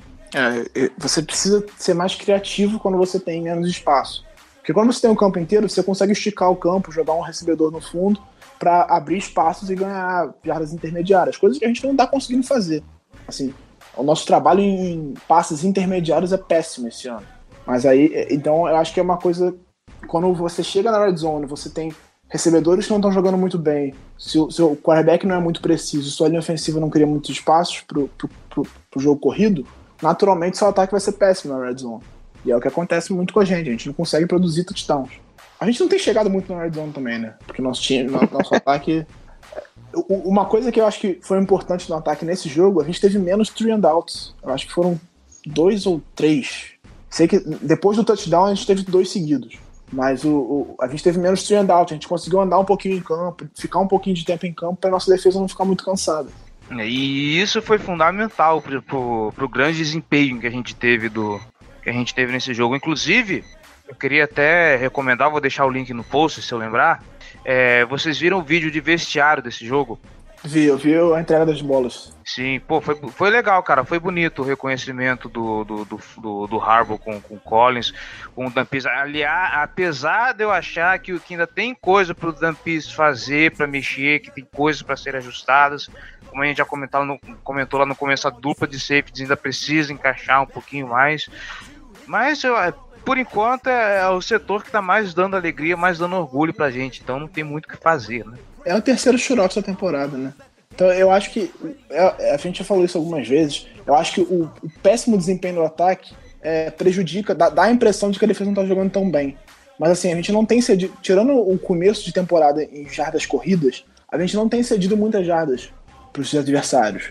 Você precisa ser mais criativo quando você tem menos espaço. Porque quando você tem um campo inteiro, você consegue esticar o campo, jogar um recebedor no fundo para abrir espaços e ganhar jardas intermediárias, coisas que a gente não está conseguindo fazer. Assim, o nosso trabalho em passes intermediários é péssimo esse ano. Mas aí, então eu acho que é uma coisa, quando você chega na red zone, você tem recebedores que não estão jogando muito bem, seu quarterback não é muito preciso, sua linha ofensiva não cria muitos espaços pro jogo corrido, naturalmente seu ataque vai ser péssimo na red zone. E é o que acontece muito com a gente não consegue produzir touchdowns. A gente não tem chegado muito na red zone também, né? Porque nosso time, nosso ataque... Uma coisa que eu acho que foi importante no ataque nesse jogo, a gente teve menos three and outs. Eu acho que foram 2 ou 3. Sei que depois do touchdown a gente teve 2 seguidos, mas a gente teve menos three and out, a gente conseguiu andar um pouquinho em campo, ficar um pouquinho de tempo em campo para nossa defesa não ficar muito cansada. E isso foi fundamental pro grande desempenho que a gente teve nesse jogo. Inclusive, eu queria até recomendar, vou deixar o link no post se eu lembrar, vocês viram o vídeo de vestiário desse jogo? Vi a entrega das bolas. Sim, pô, foi legal, cara. Foi bonito o reconhecimento do Harbaugh com o Collins, com o Dampis. Aliás, apesar de eu achar que ainda tem coisa pro Dampis fazer, pra mexer, que tem coisas pra serem ajustadas, como a gente já comentou lá no começo, a dupla de safeties ainda precisa encaixar um pouquinho mais. Mas por enquanto é o setor que tá mais dando alegria, mais dando orgulho pra gente, então não tem muito o que fazer, né? É o terceiro shootout da temporada, né? Então eu acho que, a gente já falou isso algumas vezes, eu acho que o péssimo desempenho do ataque prejudica, dá a impressão de que a defesa não tá jogando tão bem. Mas assim, a gente não tem cedido, tirando o começo de temporada em jardas corridas, a gente não tem cedido muitas jardas pros adversários,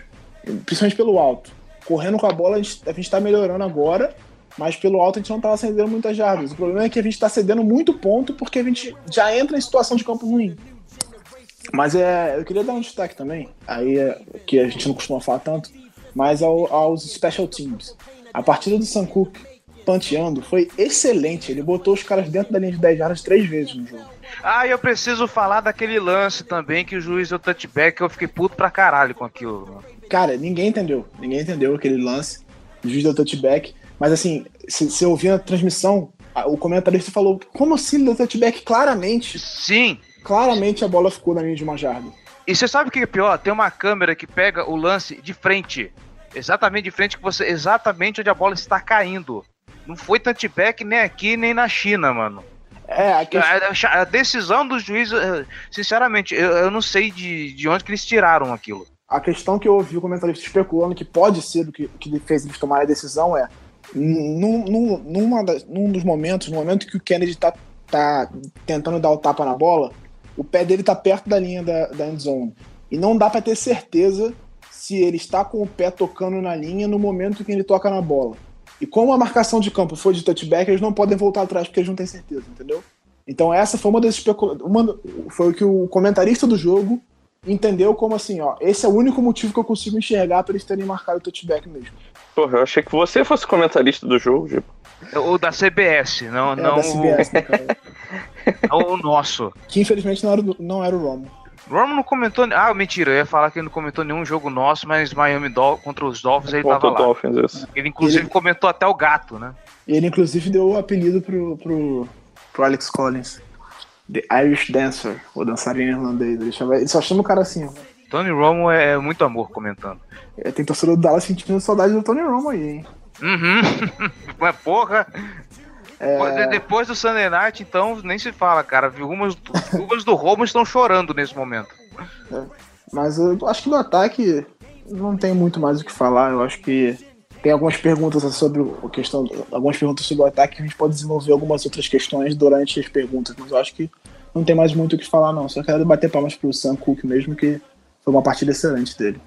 principalmente pelo alto. Correndo com a bola a gente tá melhorando agora, mas pelo alto a gente não tava cedendo muitas jardas. O problema é que a gente tá cedendo muito ponto porque a gente já entra em situação de campo ruim. Mas eu queria dar um destaque também, aí que a gente não costuma falar tanto, mas aos special teams. A partida do Sam Cook panteando foi excelente, ele botou os caras dentro da linha de 10 jardas 3 vezes no jogo. Ah, e eu preciso falar daquele lance também que o juiz deu touchback, eu fiquei puto pra caralho com aquilo, mano. Cara, ninguém entendeu aquele lance, o juiz deu touchback, mas assim, se eu ouvir na transmissão, o comentarista falou, como assim ele deu touchback claramente? Sim! Claramente a bola ficou na linha de uma jarda. E você sabe o que é pior? Tem uma câmera que pega o lance de frente. Exatamente de frente, exatamente onde a bola está caindo. Não foi touchback nem aqui, nem na China, mano. A decisão do juiz, sinceramente, eu não sei de onde que eles tiraram aquilo. A questão que eu ouvi o comentarista especulando que pode ser o que fez eles tomarem a decisão é... Num dos momentos, no momento que o Kennedy tá tentando dar o tapa na bola, o pé dele tá perto da linha da end zone. E não dá pra ter certeza se ele está com o pé tocando na linha no momento que ele toca na bola. E como a marcação de campo foi de touchback, eles não podem voltar atrás porque eles não têm certeza, entendeu? Então essa foi uma das especulações. Foi o que o comentarista do jogo entendeu como assim, ó, esse é o único motivo que eu consigo enxergar pra eles terem marcado o touchback mesmo. Porra, eu achei que você fosse comentarista do jogo, tipo. Ou da CBS, não da CBS, né, cara? O nosso. Que infelizmente não era o Romo. Romo não comentou... Ah, mentira, eu ia falar que ele não comentou nenhum jogo nosso, mas Miami contra os Dolphins ele tava lá. Dolphins, ele inclusive comentou até o gato, né? Ele inclusive deu o apelido pro Alex Collins. The Irish Dancer, o dançarino irlandês. Ele só chama o cara assim, ó. Tony Romo é muito amor comentando. Tem torcedor do Dallas sentindo saudade do Tony Romo aí, hein? Uhum, mas porra... Depois do Sunday Night, então, nem se fala, cara. Viúvas do Romo estão chorando nesse momento. Mas eu acho que no ataque não tem muito mais o que falar. Eu acho que tem algumas perguntas sobre algumas perguntas sobre o ataque que a gente pode desenvolver algumas outras questões durante as perguntas. Mas eu acho que não tem mais muito o que falar, não. Só quero bater palmas pro Sam Cooke mesmo, que foi uma partida excelente dele.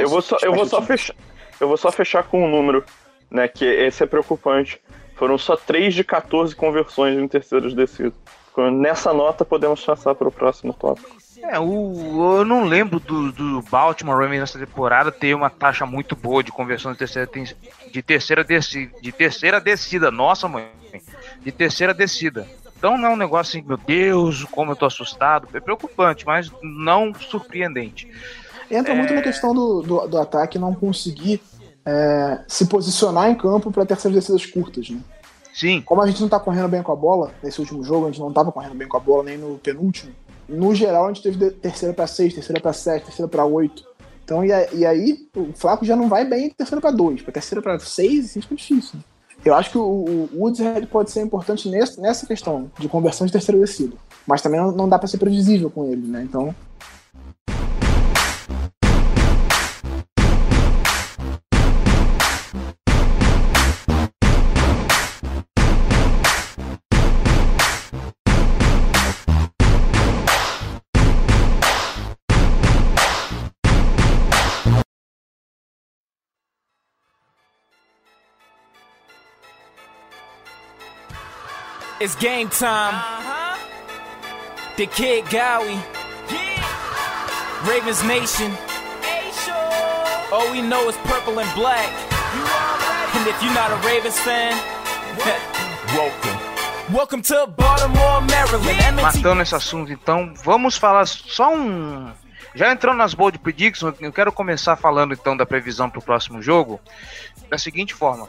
Eu vou só fechar com um número, né, que esse é preocupante. Foram só 3 de 14 conversões em terceiros descidos. Nessa nota podemos passar para o próximo tópico. Eu não lembro do Baltimore Ravens nessa temporada ter uma taxa muito boa de conversão de terceira descida. Nossa, mãe. De terceira descida. Então não é um negócio assim, meu Deus, como eu tô assustado. É preocupante, mas não surpreendente. Entra muito na questão do ataque não conseguir se posicionar em campo para terceiras descidas curtas, né? Sim. Como a gente não tá correndo bem com a bola, nesse último jogo a gente não tava correndo bem com a bola, nem no penúltimo. No geral, a gente teve 3ª pra 6, 3ª pra 7, 3ª pra 8. Então, e aí, o Flaco já não vai bem em 3ª pra 2. Pra 3ª pra 6, isso fica difícil. Né? Eu acho que o Woodhead pode ser importante nessa questão de conversão de terceiro descido. Mas também não dá pra ser previsível com ele, né? Então... It's game time. The Kid Gowie. Yeah. Ravens Nation. All we know is purple and black. And if you're not a Ravens fan, welcome to Baltimore, Maryland. Yeah. Matando esse assunto, então, vamos falar só um... Já entrando nas bold predictions, eu quero começar falando, então, da previsão para o próximo jogo. Da seguinte forma.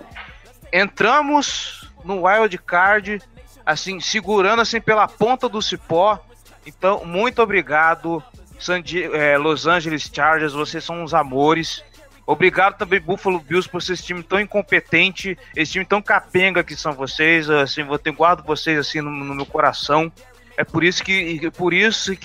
Entramos no wild card... assim, segurando assim pela ponta do cipó. Então, muito obrigado, Los Angeles Chargers, vocês são uns amores. Obrigado também, Buffalo Bills, por esse time tão incompetente, esse time tão capenga que são vocês. Assim, eu guardo vocês assim no meu coração. É por isso que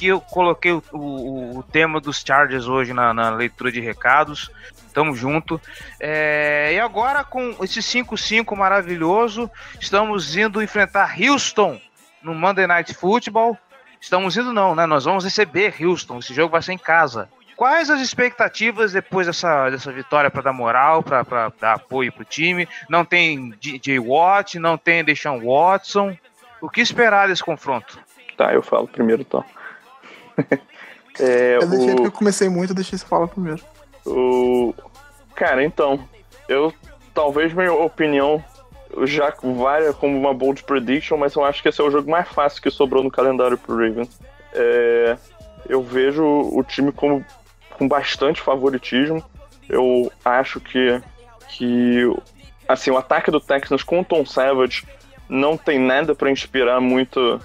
eu coloquei o tema dos Chargers hoje na leitura de recados. Tamo junto. E agora, com esse 5-5 maravilhoso, estamos indo enfrentar Houston no Monday Night Football. Estamos indo não, né? Nós vamos receber Houston. Esse jogo vai ser em casa. Quais as expectativas depois dessa vitória para dar moral, para dar apoio pro time? Não tem J.J. Watt, não tem Deshaun Watson. O que esperar desse confronto? Tá, eu falo primeiro, então. Eu comecei muito, deixei você falar primeiro. Cara, então, eu talvez minha opinião já valha como uma bold prediction, mas eu acho que esse é o jogo mais fácil que sobrou no calendário pro Ravens. Eu vejo o time com bastante favoritismo. Eu acho que assim, o ataque do Texans com o Tom Savage não tem nada para inspirar muito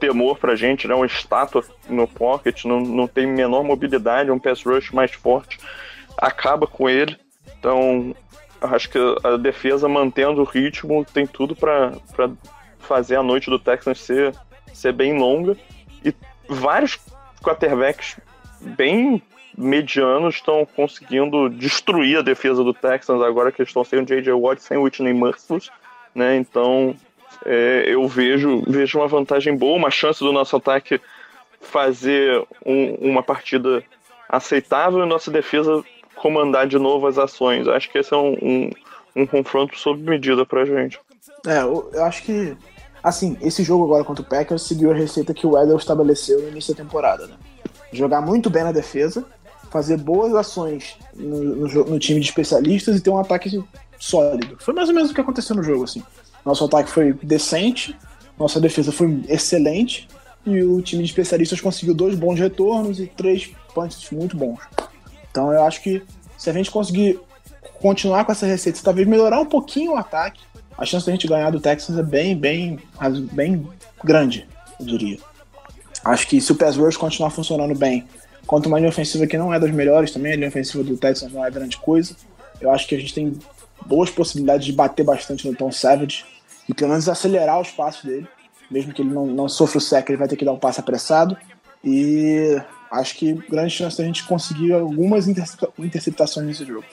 temor pra gente, né? Uma estátua no pocket, não tem menor mobilidade, um pass rush mais forte acaba com ele. Então, acho que a defesa mantendo o ritmo tem tudo pra fazer a noite do Texans ser bem longa. E vários quarterbacks bem medianos estão conseguindo destruir a defesa do Texans agora, que estão sem o J.J. Watt, sem o Whitney Merciless, né? Então... eu vejo uma vantagem boa, uma chance do nosso ataque fazer uma partida aceitável e nossa defesa comandar de novo as ações. Acho que esse é um confronto sob medida pra gente. Eu acho que assim, esse jogo agora contra o Packers seguiu a receita que o Edel estabeleceu no início da temporada, né? Jogar muito bem na defesa, fazer boas ações no time de especialistas e ter um ataque sólido. Foi mais ou menos o que aconteceu no jogo, assim. Nosso ataque foi decente, nossa defesa foi excelente e o time de especialistas conseguiu 2 bons retornos e 3 punts muito bons. Então eu acho que se a gente conseguir continuar com essa receita, talvez melhorar um pouquinho o ataque, a chance de a gente ganhar do Texans é bem grande, eu diria. Acho que se o pass rush continuar funcionando bem, quanto uma linha ofensiva que não é das melhores também, a linha ofensiva do Texans não é grande coisa, eu acho que a gente tem boas possibilidades de bater bastante no Tom Savage e pelo menos acelerar os passos dele, mesmo que ele não sofra o sack, ele vai ter que dar um passe apressado, e acho que grande chance da gente conseguir algumas interceptações nesse jogo.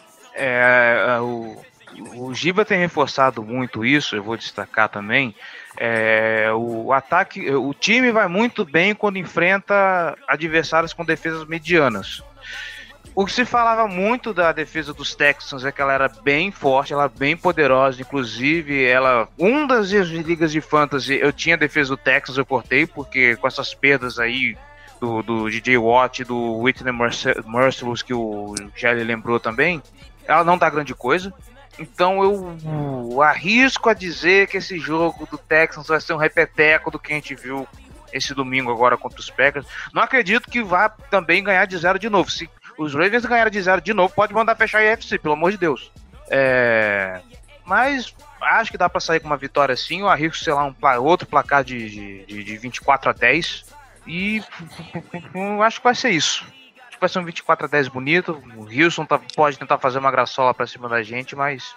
O Giba tem reforçado muito isso, eu vou destacar também, O ataque, o time vai muito bem quando enfrenta adversários com defesas medianas. O que se falava muito da defesa dos Texans é que ela era bem forte, ela era bem poderosa, inclusive uma das ligas de fantasy eu tinha a defesa do Texans, eu cortei, porque com essas perdas aí do DJ Watt e do Whitney Mercilus, que o Gelli lembrou também, ela não dá grande coisa. Então eu arrisco a dizer que esse jogo do Texans vai ser um repeteco do que a gente viu esse domingo agora contra os Packers. Não acredito que vá também ganhar de zero de novo. Se os Ravens ganharem de zero de novo, pode mandar fechar a EFC, pelo amor de Deus. Mas acho que dá pra sair com uma vitória sim. Eu arrisco, sei lá, outro placar de 24-10. E acho que vai ser isso. Vai ser um 24-10 bonito. O Houston pode tentar fazer uma graçola pra cima da gente, mas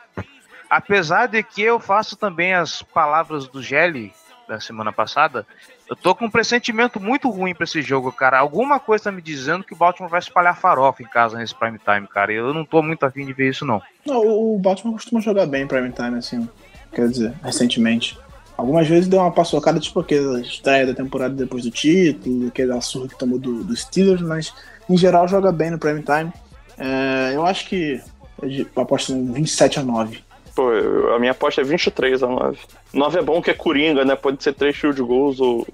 apesar de que eu faço também as palavras do Gelli da semana passada, eu tô com um pressentimento muito ruim pra esse jogo, cara. Alguma coisa tá me dizendo que o Baltimore vai espalhar farofa em casa nesse prime time, cara. Eu não tô muito afim de ver isso, não. Não, o Baltimore costuma jogar bem em prime time, assim, quer dizer, recentemente. Algumas vezes deu uma paçocada, tipo aquela estreia da temporada depois do título, aquele surra que tomou do Steelers, mas em geral joga bem no prime time. Eu acho que eu aposto em 27-9. Pô, a minha aposta é 23-9. 9 é bom que é coringa, né? Pode ser 3 field goals ou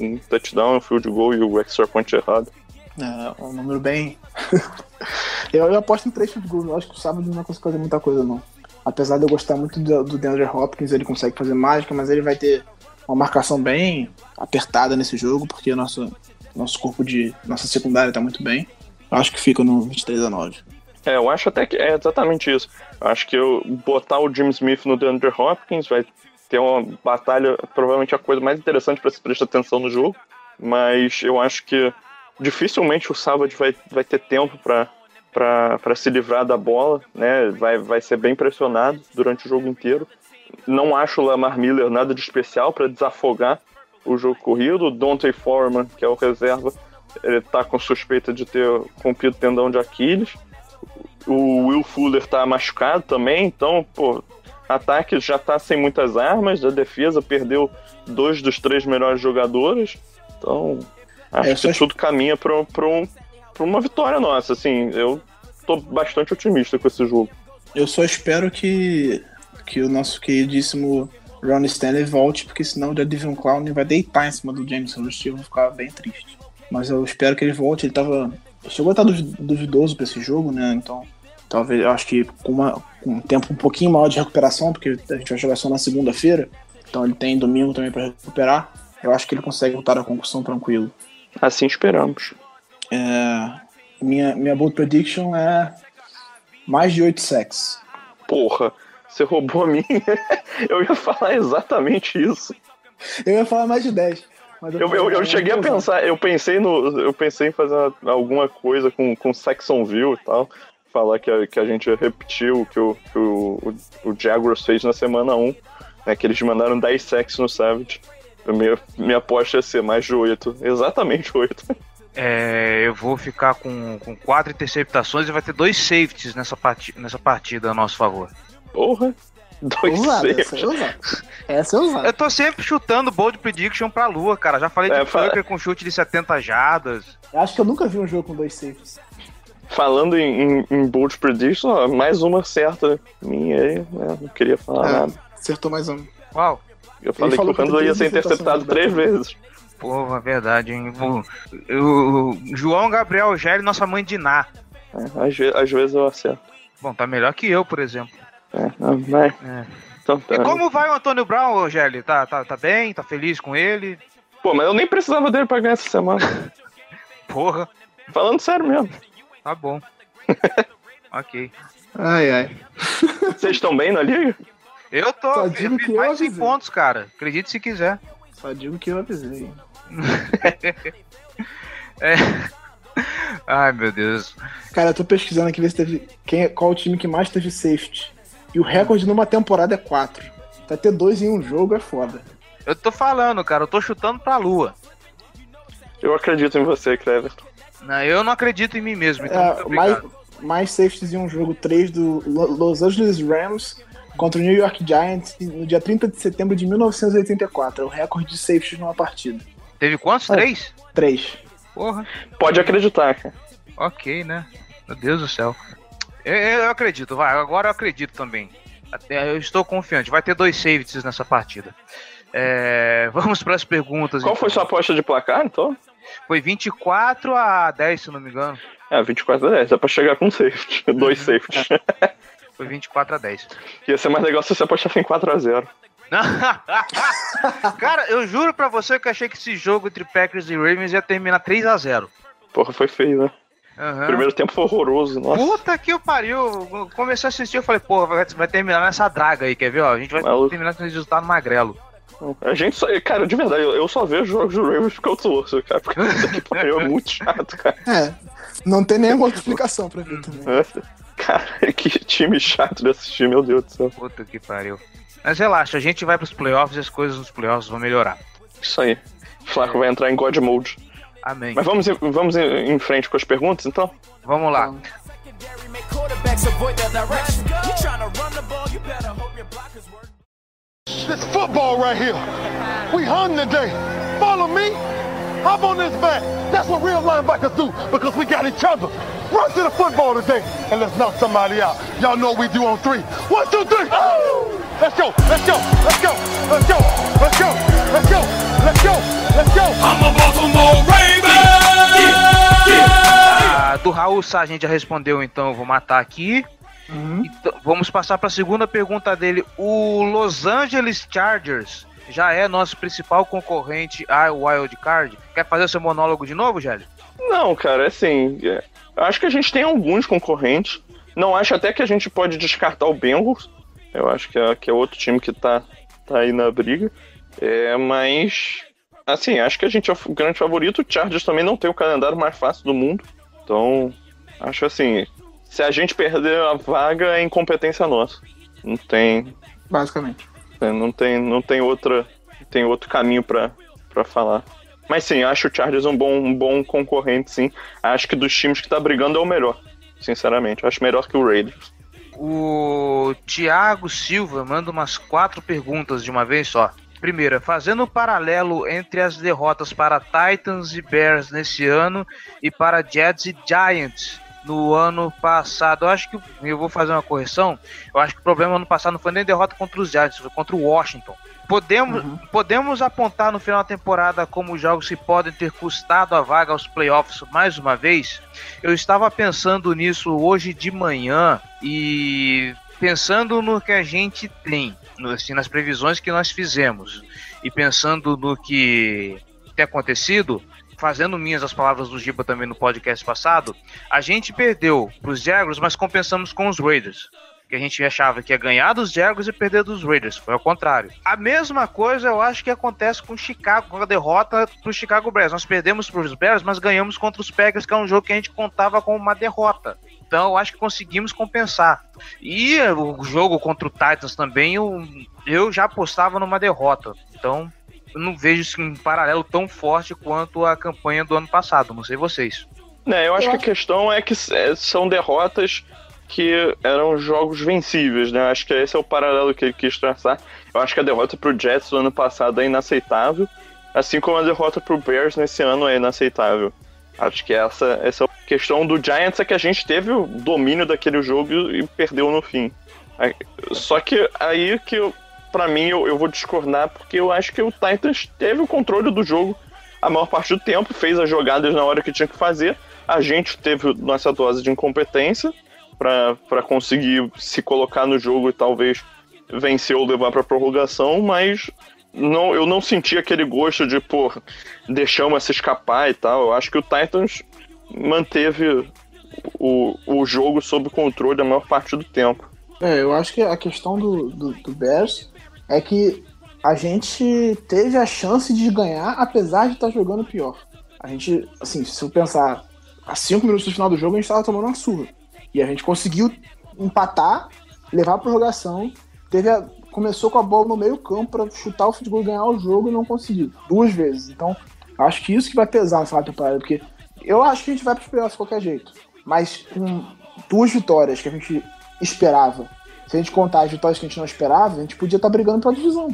um touchdown, um field goal e o extra point errado. É um número bem... eu aposto em 3 field goals. Eu acho que o sábado não consegue fazer muita coisa, não. Apesar de eu gostar muito do DeAndre Hopkins, ele consegue fazer mágica, mas ele vai ter uma marcação bem apertada nesse jogo, porque o nosso corpo de... Nossa secundária tá muito bem. Acho que fica no 23-9. Eu acho até que é exatamente isso. Eu acho que eu botar o Jim Smith no DeAndre Hopkins vai ter uma batalha, provavelmente a coisa mais interessante para se prestar atenção no jogo. Mas eu acho que dificilmente o sábado vai ter tempo para se livrar da bola, né? Vai ser bem pressionado durante o jogo inteiro. Não acho o Lamar Miller nada de especial para desafogar o jogo corrido. O Dontae Foreman, que é o reserva, ele tá com suspeita de ter rompido o tendão de Aquiles. O Will Fuller tá machucado também, então, pô, ataque já tá sem muitas armas, a defesa perdeu 2 dos 3 melhores jogadores, então acho que tudo caminha pra uma vitória nossa, assim, eu tô bastante otimista com esse jogo. Eu só espero que o nosso queridíssimo Ronnie Stanley volte, porque senão o Davion Clown vai deitar em cima do Jameson Rush e eu vou ficar bem triste. Mas eu espero que ele volte. Ele chegou a estar duvidoso para esse jogo, né? Então, talvez, eu acho que com um tempo um pouquinho maior de recuperação, porque a gente vai jogar só na segunda-feira, então ele tem domingo também para recuperar. Eu acho que ele consegue voltar à concussão tranquilo. Assim esperamos. Minha bold prediction é mais de 8 sacks. Porra! Você roubou a minha. Eu ia falar exatamente isso. Eu ia falar mais de 10. Mas eu cheguei a pensar, eu pensei em fazer alguma coisa com Saxonville e tal. Falar que a gente repetiu o que o Jaguars fez na semana 1, né, que eles mandaram 10 sacks no Savage. Minha aposta ia ser mais de 8. Exatamente 8. Eu vou ficar com 4 interceptações e vai ter 2 safeties nessa partida a nosso favor. Porra, 2 safes. Essa é usada. Eu tô sempre chutando bold prediction pra lua, cara. Já falei de Tucker com chute de 70 jardas. Eu acho que eu nunca vi um jogo com 2 safes. Falando em bold prediction, ó, mais uma certa minha aí, né? Não queria falar nada. Acertou mais uma. Uau. Eu falei que o Hundley ia ser interceptado 3 vezes. Porra, verdade, hein? O João Gabriel Gelli, nossa mãe de Ná. Às vezes eu acerto. Bom, tá melhor que eu, por exemplo. Não vai. Então, tá. E como vai o Antônio Brown, Gelli? Tá bem? Tá feliz com ele? Pô, mas eu nem precisava dele pra ganhar essa semana. Porra. Falando sério mesmo. Tá bom. Ok. Ai. Vocês estão bem na liga? Eu tô. Só digo que mais 5 pontos, cara. Acredite se quiser. Só digo que eu avisei. Ai, meu Deus. Cara, eu tô pesquisando aqui ver se teve... Qual o time que mais teve safety. E o recorde numa temporada é 4. Vai ter 2 em um jogo é foda. Eu tô falando, cara, eu tô chutando pra lua. Eu acredito em você, Clever. Não, eu não acredito em mim mesmo, então mais safeties em um jogo, 3 do Los Angeles Rams, contra o New York Giants no dia 30 de setembro de 1984. É o recorde de safeties numa partida. Teve quantos? Três? Três. Porra. Pode acreditar, cara. Ok, né? Meu Deus do céu. Eu acredito, vai. Agora eu acredito também. Até eu estou confiante. Vai ter 2 safeties nessa partida. Vamos para as perguntas. Qual então foi sua aposta de placar, então? Foi 24-10, se não me engano. 24-10. É pra chegar com safety. 2 safety. Foi 24-10. Ia ser mais legal se você apostasse em 4-0. Cara, eu juro pra você que eu achei que esse jogo entre Packers e Ravens ia terminar 3-0. Porra, foi feio, né? Uhum. Primeiro tempo foi horroroso, nossa. Puta que pariu. Comecei a assistir, eu falei, porra, vai terminar nessa draga aí, quer ver? Ó, a gente vai terminar com esse resultado magrelo. A gente só, cara, de verdade, eu só vejo jogos do Ravens porque eu torço, cara, porque é muito chato, cara. Não tem nenhuma explicação pra mim também. Cara, que time chato de assistir, meu Deus do céu. Puta que pariu. Mas relaxa, a gente vai pros playoffs e as coisas nos playoffs vão melhorar. Isso aí. O Flaco vai entrar em God Mode. Amém. Mas vamos em frente com as perguntas, então? Vamos lá. This football right here. We hung today. Follow me. Hop on this back. That's what real linebackers do because we got each other. Run to the football today and let's knock somebody out. Y'all know what we do on 3. 1, 2, 3. Oh! Let's go. Let's go. Let's go. Let's go. Let's go. Let's go. Let's go. Let's go. I'm a Baltimore Ravens. Do Raul Sá a gente já respondeu, então eu vou matar aqui. Então, vamos passar para a segunda pergunta dele. O Los Angeles Chargers já é nosso principal concorrente a Wild Card. Quer fazer o seu monólogo de novo, Gelli? Não, cara, assim, acho que a gente tem alguns concorrentes. Não acho até que a gente pode descartar o Bengals. Eu acho que é outro time que tá aí na briga. Mas, assim, acho que a gente é o grande favorito. O Chargers também não tem o calendário mais fácil do mundo. Então, acho assim, se a gente perder a vaga, é incompetência nossa. Não tem... Basicamente. Não tem outro caminho pra falar. Mas sim, acho o Chargers um bom concorrente, sim. Acho que dos times que tá brigando é o melhor. Sinceramente, acho melhor que o Raiders. O Thiago Silva manda umas 4 perguntas de uma vez só. Primeira, fazendo o paralelo entre as derrotas para Titans e Bears nesse ano e para Jets e Giants no ano passado. Eu acho que, eu vou fazer uma correção, eu acho que o problema no ano passado não foi nem derrota contra os Giants, foi contra o Washington. Podemos apontar no final da temporada como os jogos que podem ter custado a vaga aos playoffs mais uma vez? Eu estava pensando nisso hoje de manhã e pensando no que a gente tem, assim, nas previsões que nós fizemos e pensando no que tem acontecido, fazendo minhas as palavras do Giba também no podcast passado, a gente perdeu pros Jaguars, mas compensamos com os Raiders, que a gente achava que ia ganhar dos Jaguars e perder dos Raiders, foi ao contrário. A mesma coisa eu acho que acontece com o Chicago, com a derrota pro Chicago Bears. Nós perdemos pros Bears, mas ganhamos contra os Packers, que é um jogo que a gente contava com uma derrota. Então eu acho que conseguimos compensar. E o jogo contra o Titans também, eu já apostava numa derrota, então... Eu não vejo isso em paralelo tão forte quanto a campanha do ano passado, não sei vocês. Eu acho que a questão é que são derrotas que eram jogos vencíveis, né? Acho que esse é o paralelo que ele quis traçar. Eu acho que a derrota pro Jets do ano passado é inaceitável, assim como a derrota pro Bears nesse ano é inaceitável. Acho que essa é a questão do Giants, é que a gente teve o domínio daquele jogo e perdeu no fim. Só que aí que eu... Pra mim, eu vou discordar, porque eu acho que o Titans teve o controle do jogo a maior parte do tempo, fez as jogadas na hora que tinha que fazer. A gente teve nossa dose de incompetência pra conseguir se colocar no jogo e talvez vencer ou levar pra prorrogação, mas não, eu não senti aquele gosto de, pô, deixamos se escapar e tal. Eu acho que o Titans manteve o jogo sob controle a maior parte do tempo. Eu acho que a questão do Bears é que a gente teve a chance de ganhar, apesar de estar jogando pior. A gente, assim, se eu pensar, há 5 minutos do final do jogo, a gente estava tomando uma surra. E a gente conseguiu empatar, levar a prorrogação, começou com a bola no meio campo para chutar o futebol e ganhar o jogo e não conseguiu, 2 vezes. Então, acho que isso que vai pesar nessa temporada, porque eu acho que a gente vai para os playoffs de qualquer jeito. Mas com 2 vitórias que a gente esperava se a gente contar as vitórias que a gente não esperava, a gente podia estar brigando pela divisão.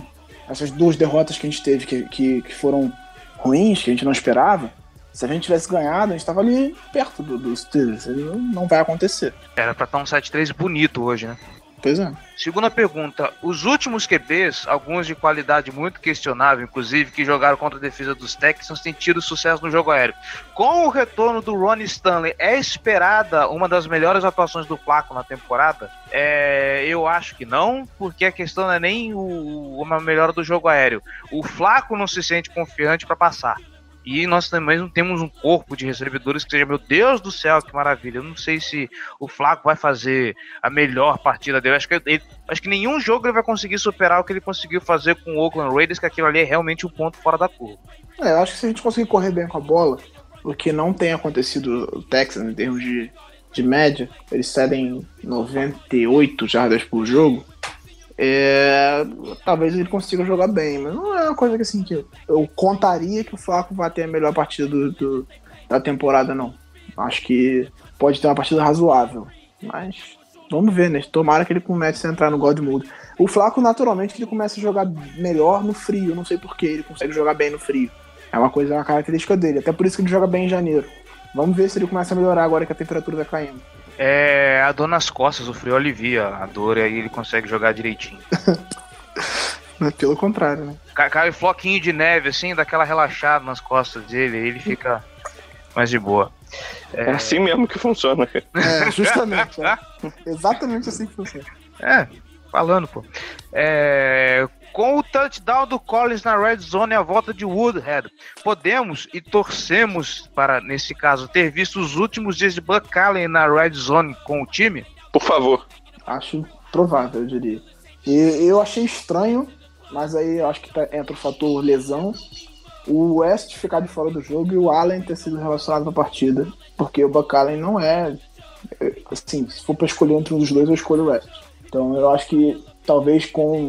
Essas duas derrotas que a gente teve, que foram ruins, que a gente não esperava, se a gente tivesse ganhado, a gente tava ali perto do Steelers. Não vai acontecer. Era pra estar um 7-3 bonito hoje, né? Pois é. Segunda pergunta. Os últimos QBs, alguns de qualidade muito questionável, inclusive, que jogaram contra a defesa dos Texans, têm tido sucesso no jogo aéreo. Com o retorno do Ronnie Stanley, é esperada uma das melhores atuações do Flacco na temporada? Eu acho que não, porque a questão não é nem uma melhora do jogo aéreo. O Flacco não se sente confiante para passar. E nós também não temos um corpo de recebedores que seja, meu Deus do céu, que maravilha. Eu não sei se o Flacco vai fazer a melhor partida dele. Acho que nenhum jogo ele vai conseguir superar o que ele conseguiu fazer com o Oakland Raiders, que aquilo ali é realmente um ponto fora da curva. Eu acho que se a gente conseguir correr bem com a bola, o que não tem acontecido o Texans em termos de média, eles cedem 98 jardas por jogo. Talvez ele consiga jogar bem, mas não é uma coisa que assim que eu contaria que o Flacco vai ter a melhor partida da temporada, não. Acho que pode ter uma partida razoável, mas vamos ver, né? Tomara que ele comece a entrar no God Mode. O Flacco, naturalmente, que ele começa a jogar melhor no frio, não sei porquê, ele consegue jogar bem no frio. É uma característica dele, até por isso que ele joga bem em janeiro. Vamos ver se ele começa a melhorar agora que a temperatura vai caindo. A dor nas costas, o frio alivia a dor e aí ele consegue jogar direitinho. Pelo contrário, né? Cai um floquinho de neve, assim, dá aquela relaxada nas costas dele, ele fica mais de boa. É assim mesmo que funciona, cara. Justamente. Exatamente assim que funciona. Falando, pô. Com o touchdown do Collins na Red Zone e a volta de Woodhead, podemos e torcemos para, nesse caso, ter visto os últimos dias de Buck Allen na Red Zone com o time? Por favor. Acho provável, eu diria. E eu achei estranho, mas aí eu acho que entra o fator lesão. O West ficar de fora do jogo e o Allen ter sido relacionado à partida, porque o Buck Allen não é... Assim, se for para escolher entre um dos dois, eu escolho o West. Então eu acho que talvez com...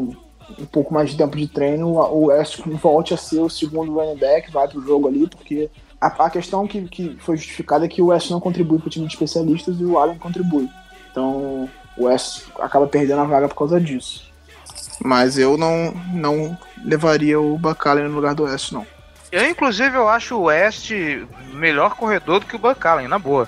um pouco mais de tempo de treino, o West volte a ser o segundo running back, vai pro jogo ali, porque a questão que foi justificada é que o West não contribui pro time de especialistas e o Allen contribui. Então o West acaba perdendo a vaga por causa disso. Mas eu não levaria o Buck Allen no lugar do West, não. Eu, inclusive, acho o West melhor corredor do que o Buck Allen, na boa.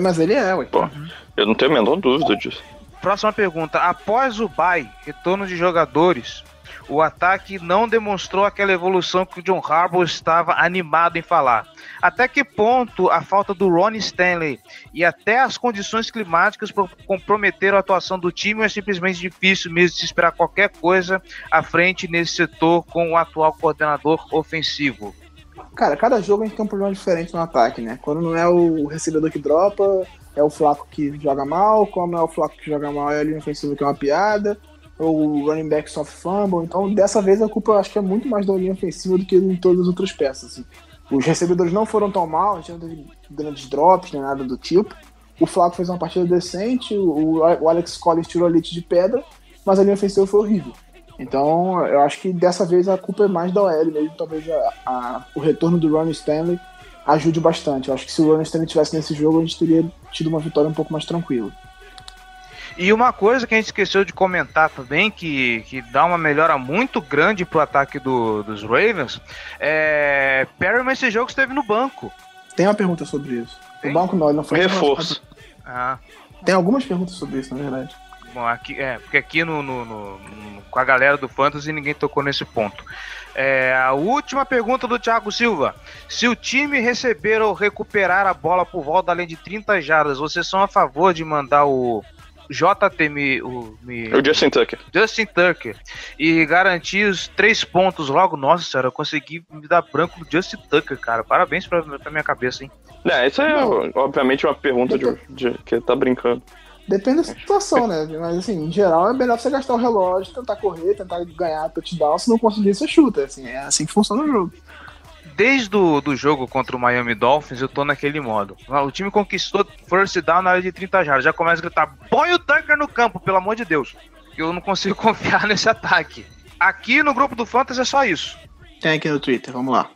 Mas ele é, ué. Pô, eu não tenho a menor dúvida disso. Próxima pergunta. Após o bye, retorno de jogadores, o ataque não demonstrou aquela evolução que o John Harbaugh estava animado em falar. Até que ponto a falta do Ronnie Stanley e até as condições climáticas comprometeram a atuação do time ou é simplesmente difícil mesmo de esperar qualquer coisa à frente nesse setor com o atual coordenador ofensivo? Cara, cada jogo a gente tem um problema diferente no ataque, né? Quando não é o recebedor que dropa... é o Flacco que joga mal, como é o Flacco que joga mal, é a linha ofensiva que é uma piada, ou o running back sofre fumble. Então, dessa vez, a culpa acho que é muito mais da linha ofensiva do que em todas as outras peças. Assim. Os recebedores não foram tão mal, a gente não teve grandes drops, nem nada do tipo. O Flacco fez uma partida decente, o Alex Collins tirou a leite de pedra, mas a linha ofensiva foi horrível. Então, eu acho que dessa vez a culpa é mais da OL mesmo, talvez o retorno do Ronnie Stanley ajude bastante. Eu acho que se o Ronnie Stanley estivesse nesse jogo, a gente teria tido uma vitória um pouco mais tranquila. E uma coisa que a gente esqueceu de comentar também, que dá uma melhora muito grande pro ataque dos Ravens, Perriman esse jogo esteve no banco. Tem uma pergunta sobre isso. Tem? O banco não foi reforço. Tem algumas perguntas sobre isso, na verdade. Bom, aqui, porque aqui com a galera do Fantasy ninguém tocou nesse ponto. A última pergunta do Thiago Silva. Se o time receber ou recuperar a bola por volta além de 30 jardas, vocês são a favor de mandar o JT o Justin Tucker e garantir os 3 pontos logo? Nossa senhora, eu consegui me dar branco no Justin Tucker, cara. Parabéns pra minha cabeça, hein? Isso é obviamente uma pergunta de que ele tá brincando. Depende da situação, né? Mas, assim, em geral, é melhor você gastar o relógio, tentar correr, tentar ganhar touchdown. Se não conseguir, você chuta. Assim, é assim que funciona o jogo. Desde do jogo contra o Miami Dolphins, eu tô naquele modo. O time conquistou first down na área de 30 jardas. Já começa a gritar, põe o Tucker no campo, pelo amor de Deus. Eu não consigo confiar nesse ataque. Aqui no grupo do Fantasy é só isso. Tem aqui no Twitter, vamos lá.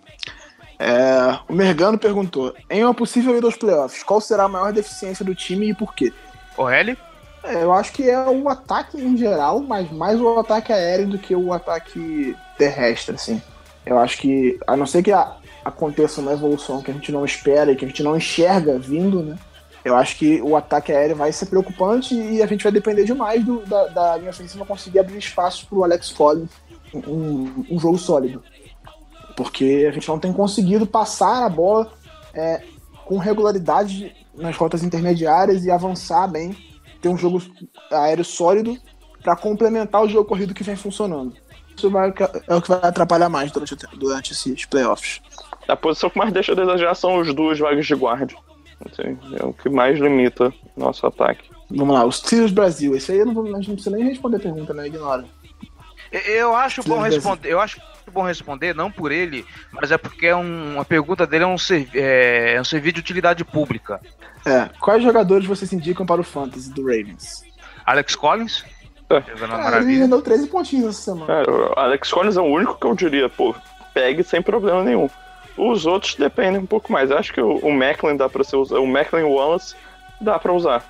O Mergano perguntou, em uma possível ida aos playoffs, qual será a maior deficiência do time e por quê? OL? Eu acho que é o ataque em geral, mas mais o ataque aéreo do que o ataque terrestre, assim. Eu acho que, a não ser que aconteça uma evolução que a gente não espera e que a gente não enxerga vindo, né? Eu acho que o ataque aéreo vai ser preocupante e a gente vai depender demais da linha ofensiva conseguir abrir espaço pro Alex Collins um jogo sólido. Porque a gente não tem conseguido passar a bola com regularidade nas rotas intermediárias e avançar bem, ter um jogo aéreo sólido para complementar o jogo corrido que vem funcionando. Isso é o que vai atrapalhar mais durante esses playoffs. A posição que mais deixa a desejar são os duas vagas de guarda. Assim, é o que mais limita nosso ataque. Vamos lá, os Steelers Brasil. Esse aí a gente não precisa nem responder a pergunta, né? Ignora. Eu acho bom responder, não por ele, mas é porque a pergunta dele é um serviço de utilidade pública. Quais jogadores vocês indicam para o Fantasy do Ravens? Alex Collins? Ele rendeu 13 pontinhos essa semana. Alex Collins é o único que eu diria, pegue sem problema nenhum. Os outros dependem um pouco mais. Acho que o Macklin dá pra ser usado. O Macklin Wallace dá pra usar.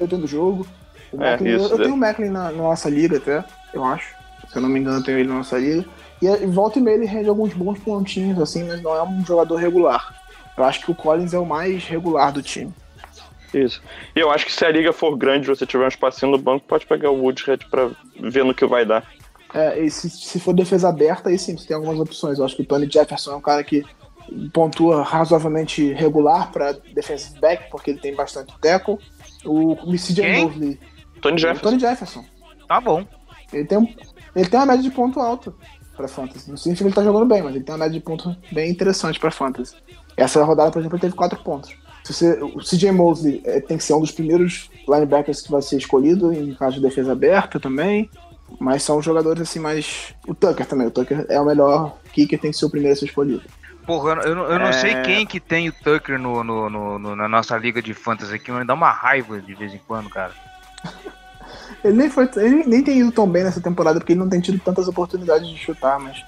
Eu tenho do jogo. Eu tenho o Macklin na nossa liga até, eu acho. Se eu não me engano, eu tenho ele na nossa liga. E volta e meia ele rende alguns bons pontinhos, assim, mas não é um jogador regular. Eu acho que o Collins é o mais regular do time. Isso. E eu acho que se a liga for grande e você tiver um espacinho no banco, pode pegar o Woodhead pra ver no que vai dar. E se for defesa aberta, aí sim, você tem algumas opções. Eu acho que o Tony Jefferson é um cara que pontua razoavelmente regular pra defensive back, porque ele tem bastante tackle. O C.J. Mosley. Tony Jefferson. Tá bom. Ele tem uma média de ponto alta pra Fantasy. Não significa que ele tá jogando bem, mas ele tem uma média de ponto bem interessante pra Fantasy. Essa rodada, por exemplo, ele teve 4 pontos. O C.J. Mosley tem que ser um dos primeiros linebackers que vai ser escolhido em caso de defesa aberta também. Mas são jogadores assim mais... O Tucker também. O Tucker é o melhor kicker, tem que ser o primeiro a ser escolhido. Porra, eu não sei quem que tem o Tucker na nossa liga de Fantasy aqui, mas dá uma raiva de vez em quando, cara. Ele nem tem ido tão bem nessa temporada, porque ele não tem tido tantas oportunidades de chutar, mas...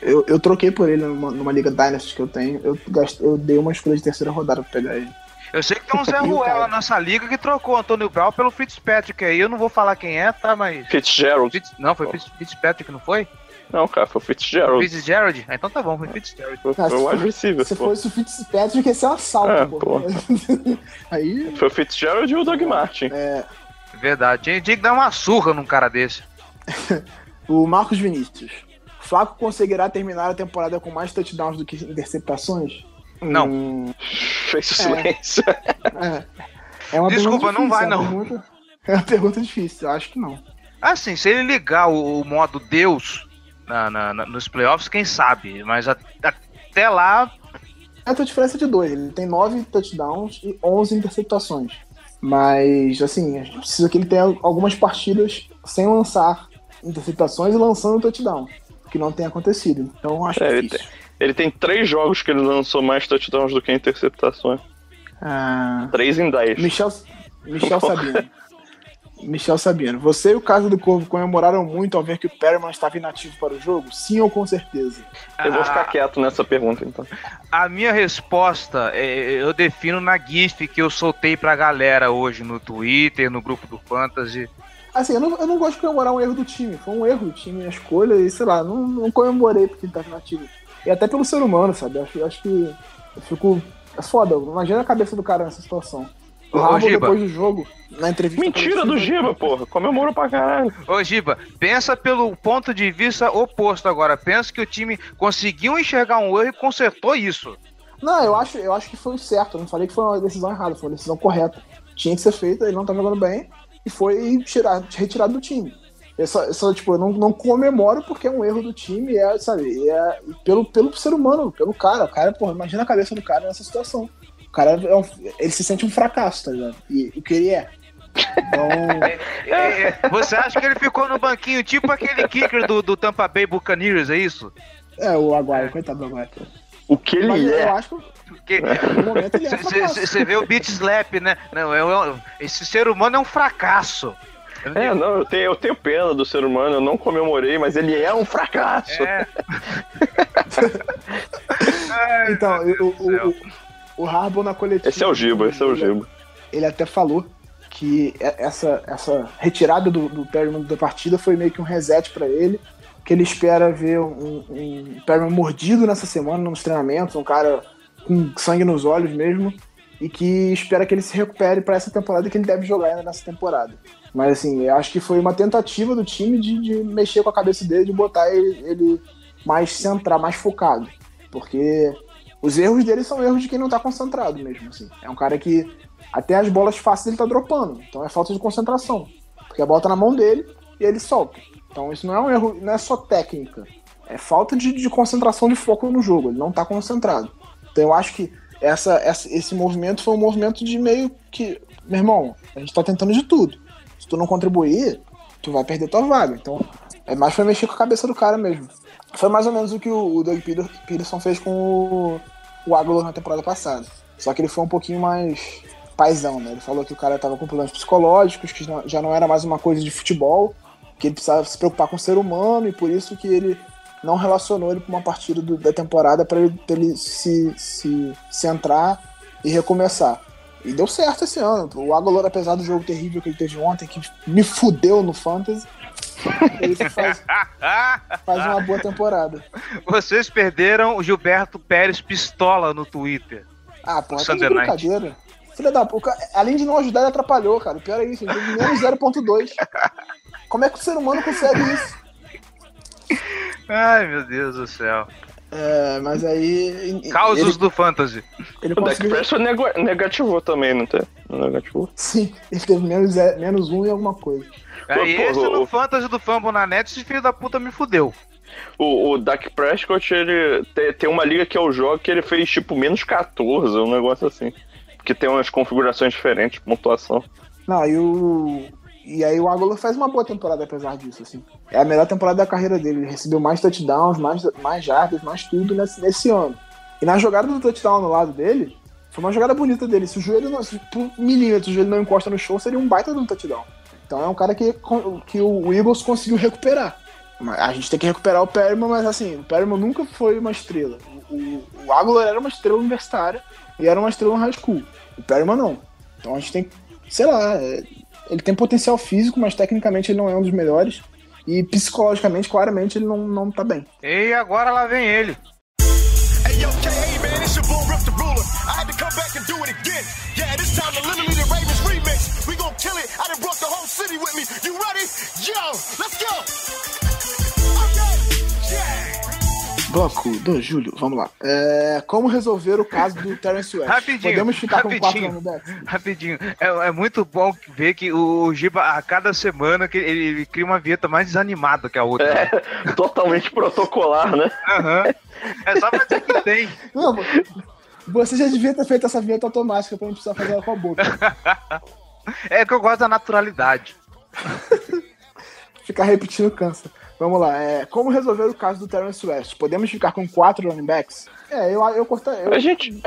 Eu troquei por ele numa liga Dynasty que eu tenho. Eu dei uma escolha de terceira rodada pra pegar ele. Eu sei que tem um Zé Ruela na nossa liga que trocou o Antônio Brown pelo Fitzpatrick aí. Eu não vou falar quem é, tá, mas... Fitzpatrick, não foi? Não, cara, foi o Fitzgerald. Fitzgerald? Ah, então tá bom, foi o Fitzgerald. Foi o agressivo. Se fosse o Fitzpatrick, ia ser um assalto, pô. Aí... Foi o Fitzgerald e o Doug Martin. É... Verdade, tinha que dar uma surra num cara desse. O Marcos Vinícius. Flaco conseguirá terminar a temporada com mais touchdowns do que interceptações? Não. Fez silêncio. É uma Desculpa, pergunta difícil, não vai, não. É uma pergunta difícil, eu acho que não. Assim, se ele ligar o modo Deus nos playoffs, quem sabe? Mas até lá... É a diferença de 2. Ele tem 9 touchdowns e 11 interceptações. Mas, assim, a gente precisa que ele tenha algumas partidas sem lançar interceptações e lançando touchdowns, que não tem acontecido. Então, acho que ele tem 3 jogos que ele lançou mais touchdowns do que interceptações. 3 em 10. Michel Sabino. Michel Sabino. Você e o Casa do Corvo comemoraram muito ao ver que o Perriman estava inativo para o jogo? Sim ou com certeza? Eu vou ficar quieto nessa pergunta, então. A minha resposta eu defino na GIF que eu soltei pra galera hoje no Twitter, no grupo do Fantasy. Assim, eu não gosto de comemorar um erro do time. Foi um erro do time, a escolha, e sei lá, não comemorei porque ele tá inativo. E até pelo ser humano, sabe? Eu acho que eu fico... É foda, imagina a cabeça do cara nessa situação. O Rambo, depois do jogo, na entrevista... Mentira do Giba, porra! Comemorou pra caralho. Ô, Giba, pensa pelo ponto de vista oposto agora. Pensa que o time conseguiu enxergar um erro e consertou isso. Não, eu acho que foi o certo. Eu não falei que foi uma decisão errada, foi uma decisão correta. Tinha que ser feita, ele não tá jogando bem. E foi retirado do time. Eu só tipo, eu não comemoro porque é um erro do time, sabe? Pelo ser humano, pelo cara. O cara, porra, imagina a cabeça do cara nessa situação. O cara, ele se sente um fracasso, tá ligado? E o que ele é. Então... Você acha que ele ficou no banquinho tipo aquele kicker do Tampa Bay Buccaneers, é isso? É, o Aguayo, coitado do Aguayo. O que ele é? Eu acho que... Você vê o beat slap, né? Não, esse ser humano é um fracasso. Não, eu tenho pena do ser humano, eu não comemorei, mas ele é um fracasso. Então, o Harbaugh na coletiva. Esse é o Giba. Ele até falou que essa retirada do Perriman da partida foi meio que um reset para ele, que ele espera ver um Perriman mordido nessa semana nos treinamentos, um cara com sangue nos olhos mesmo, e que espera que ele se recupere para essa temporada, que ele deve jogar ainda nessa temporada. Mas assim, eu acho que foi uma tentativa do time de mexer com a cabeça dele, de botar ele mais centrado, mais focado, porque os erros dele são erros de quem não tá concentrado mesmo, assim. É um cara que até as bolas fáceis ele tá dropando, então é falta de concentração, porque a bola tá na mão dele e ele solta. Então isso não é um erro, não é só técnica, é falta de concentração, de foco no jogo, ele não tá concentrado. Então eu acho que esse movimento foi um movimento de meio que, meu irmão, a gente tá tentando de tudo, se tu não contribuir, tu vai perder tua vaga. Então é mais pra mexer com a cabeça do cara mesmo. Foi mais ou menos o que o Doug Peterson fez com o Aguilar na temporada passada, só que ele foi um pouquinho mais paizão, né? Ele falou que o cara tava com problemas psicológicos, que já não era mais uma coisa de futebol, que ele precisava se preocupar com o ser humano, e por isso que ele não relacionou ele para uma partida da temporada, para ele se centrar e recomeçar. E deu certo esse ano. O Aguilar, apesar do jogo terrível que ele teve ontem, que me fudeu no Fantasy, ele faz uma boa temporada. Vocês perderam o Gilberto Pérez pistola no Twitter. Ah, pô, é brincadeira. Filha da puta, além de não ajudar, ele atrapalhou, cara. O pior é isso, ele teve menos 0.2. Como é que o ser humano consegue isso? Ai, meu Deus do céu. É, mas aí... Causos do Fantasy. Ele o conseguiu... Dak Prescott negativou também, não tem? Negativou? Sim, ele teve menos um e alguma coisa. Aí esse no Fantasy do Fumble na Net, esse filho da puta me fudeu. O Dak Prescott, ele tem uma liga que é o jogo que ele fez tipo menos 14, um negócio assim. Que tem umas configurações diferentes de pontuação. Não, e aí o Aguilar faz uma boa temporada apesar disso, assim. É a melhor temporada da carreira dele. Ele recebeu mais touchdowns, mais jardas, mais tudo nesse ano. E na jogada do touchdown no lado dele, foi uma jogada bonita dele. Se por milímetros o joelho não encosta no chão, seria um baita de um touchdown. Então é um cara que o Eagles conseguiu recuperar. A gente tem que recuperar o Perriman, mas assim, o Perriman nunca foi uma estrela. O Aguilar era uma estrela universitária, e era uma estrela no high school. O Perriman não. Então a gente tem, sei lá, ele tem potencial físico, mas tecnicamente ele não é um dos melhores. E psicologicamente, claramente, ele não tá bem. E agora lá vem ele. Bloco do Júlio, vamos lá. Como resolver o caso do Terrence West? Rapidinho. Podemos ficar com 4 no Dex? Rapidinho. É muito bom ver que o Giba, a cada semana, que ele cria uma vinheta mais desanimada que a outra. É, totalmente protocolar, né? Uhum. É só pra dizer que tem. Não, você já devia ter feito essa vinheta automática pra não precisar fazer ela com a boca. É que eu gosto da naturalidade. Ficar repetindo cansa. Vamos lá, como resolver o caso do Terrence West? Podemos ficar com 4 running backs? Eu cortaria. A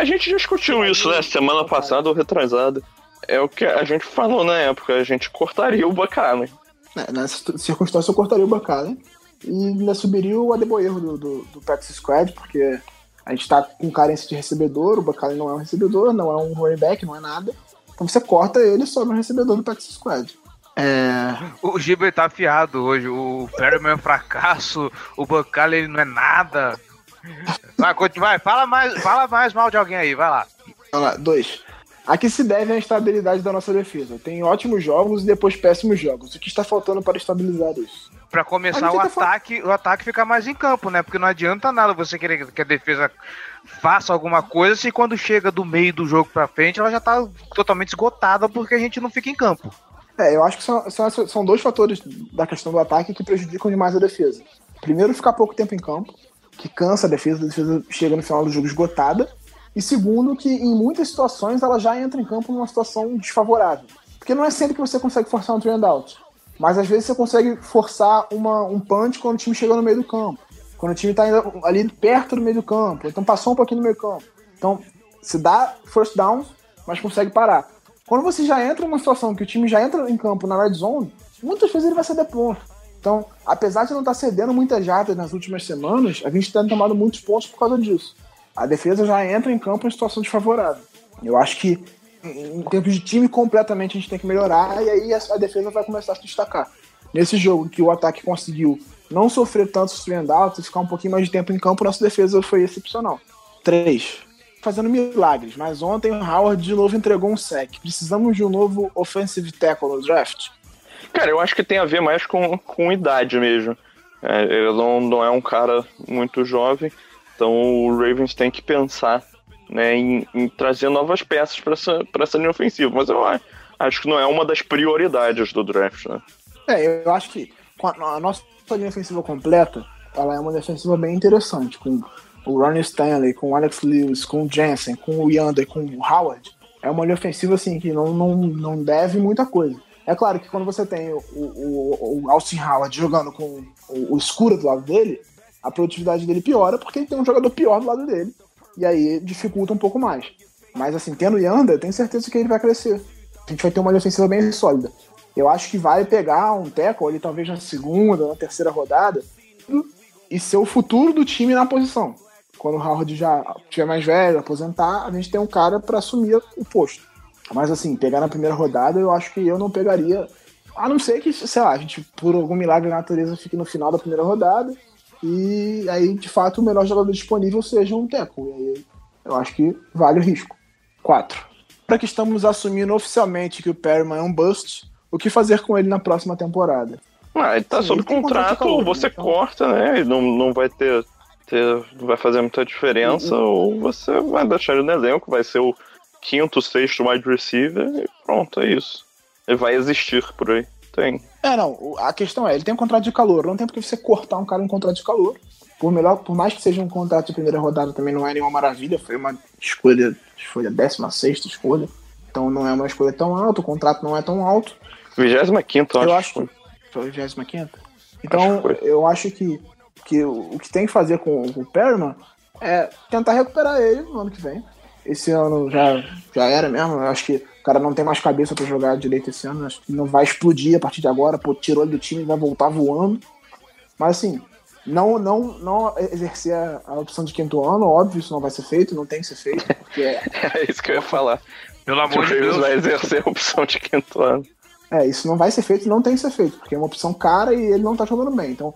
gente discutiu isso, né? Semana passada ou retrasada. É o que a gente falou na época, a gente cortaria o Buck Allen. Nessa circunstância eu cortaria o Buck Allen. E ainda subiria o Adeboerro do practice squad, porque a gente tá com carência de recebedor, o Buck Allen não é um recebedor, não é um running back, não é nada. Então você corta ele e sobe um recebedor do practice squad. O Giba tá afiado hoje. O Perriman é um fracasso. O Buck Allen, ele não é nada. Vai, fala mais mal de alguém aí, vai lá. Vamos lá, 2. A que se deve a instabilidade da nossa defesa. Tem ótimos jogos e depois péssimos jogos. O que está faltando para estabilizar isso? Pra começar, o ataque fica mais em campo, né? Porque não adianta nada você querer que a defesa faça alguma coisa se quando chega do meio do jogo pra frente ela já tá totalmente esgotada porque a gente não fica em campo. Eu acho que são 2 fatores da questão do ataque que prejudicam demais a defesa. Primeiro, ficar pouco tempo em campo, que cansa a defesa chega no final do jogo esgotada. E segundo, que em muitas situações ela já entra em campo numa situação desfavorável. Porque não é sempre que você consegue forçar um three and out, mas às vezes você consegue forçar um punch quando o time chegou no meio do campo, quando o time tá ali perto do meio do campo, então passou um pouquinho no meio do campo. Então, se dá first down, mas consegue parar. Quando você já entra numa situação que o time já entra em campo na red zone, muitas vezes ele vai ceder ponto. Então, apesar de não estar cedendo muitas jardas nas últimas semanas, a gente tem tomado muitos pontos por causa disso. A defesa já entra em campo em situação desfavorável. Eu acho que em termos de time completamente a gente tem que melhorar, e aí a defesa vai começar a se destacar. Nesse jogo que o ataque conseguiu não sofrer tantos three-and-outs, ficar um pouquinho mais de tempo em campo, nossa defesa foi excepcional. 3. Fazendo milagres, mas ontem o Howard de novo entregou um sack. Precisamos de um novo offensive tackle no draft? Cara, eu acho que tem a ver mais com idade mesmo. É, ele não é um cara muito jovem, então o Ravens tem que pensar, né, em trazer novas peças para essa linha ofensiva. Mas eu acho que não é uma das prioridades do draft, né? É, eu acho que a nossa linha ofensiva completa, ela é uma defensiva bem interessante, com o Ronnie Stanley, com o Alex Lewis, com o Jensen, com o Yander, com o Howard. É uma linha ofensiva assim que não deve muita coisa. É claro que quando você tem o Austin Howard jogando com o escuro do lado dele, a produtividade dele piora, porque ele tem um jogador pior do lado dele, e aí dificulta um pouco mais. Mas assim, tendo o Yander, eu tenho certeza que ele vai crescer. A gente vai ter uma linha ofensiva bem sólida. Eu acho que vai pegar um tackle ali talvez na segunda, na terceira rodada, e ser o futuro do time na posição. Quando o Howard já estiver mais velho, aposentar, a gente tem um cara para assumir o posto. Mas assim, pegar na primeira rodada, eu acho que eu não pegaria, a não ser que, sei lá, a gente, por algum milagre da natureza, fique no final da primeira rodada, e aí, de fato, o melhor jogador disponível seja um tackle. E aí, eu acho que vale o risco. 4. Para que estamos assumindo oficialmente que o Perriman é um bust, o que fazer com ele na próxima temporada? Ele tá sob contrato, calor, você então corta, né? Não vai ter não vai fazer muita diferença, ou você vai deixar ele no elenco, vai ser o 5º, 6º wide receiver e pronto, é isso. Ele vai existir por aí, tem. A questão é, ele tem um contrato de calor, não tem porque você cortar um cara em contrato de calor. Por mais que seja um contrato de primeira rodada, também não é nenhuma maravilha, foi uma escolha, foi a 16ª escolha, então não é uma escolha tão alta, o contrato não é tão alto. 25ª, acho. Foi 25ª. Então, eu acho que o que tem que fazer com o Perriman é tentar recuperar ele no ano que vem. Esse ano já era mesmo. Eu acho que o cara não tem mais cabeça pra jogar direito esse ano. Eu acho que não vai explodir a partir de agora. Pô, tirou ele do time e vai voltar voando. Mas assim, não exercer a opção de 5º ano, óbvio, isso não vai ser feito, não tem que ser feito. Porque é isso que eu ia falar. Pelo amor de Deus, vai exercer a opção de 5º ano. Isso não vai ser feito e não tem que ser feito, porque é uma opção cara e ele não tá jogando bem. Então,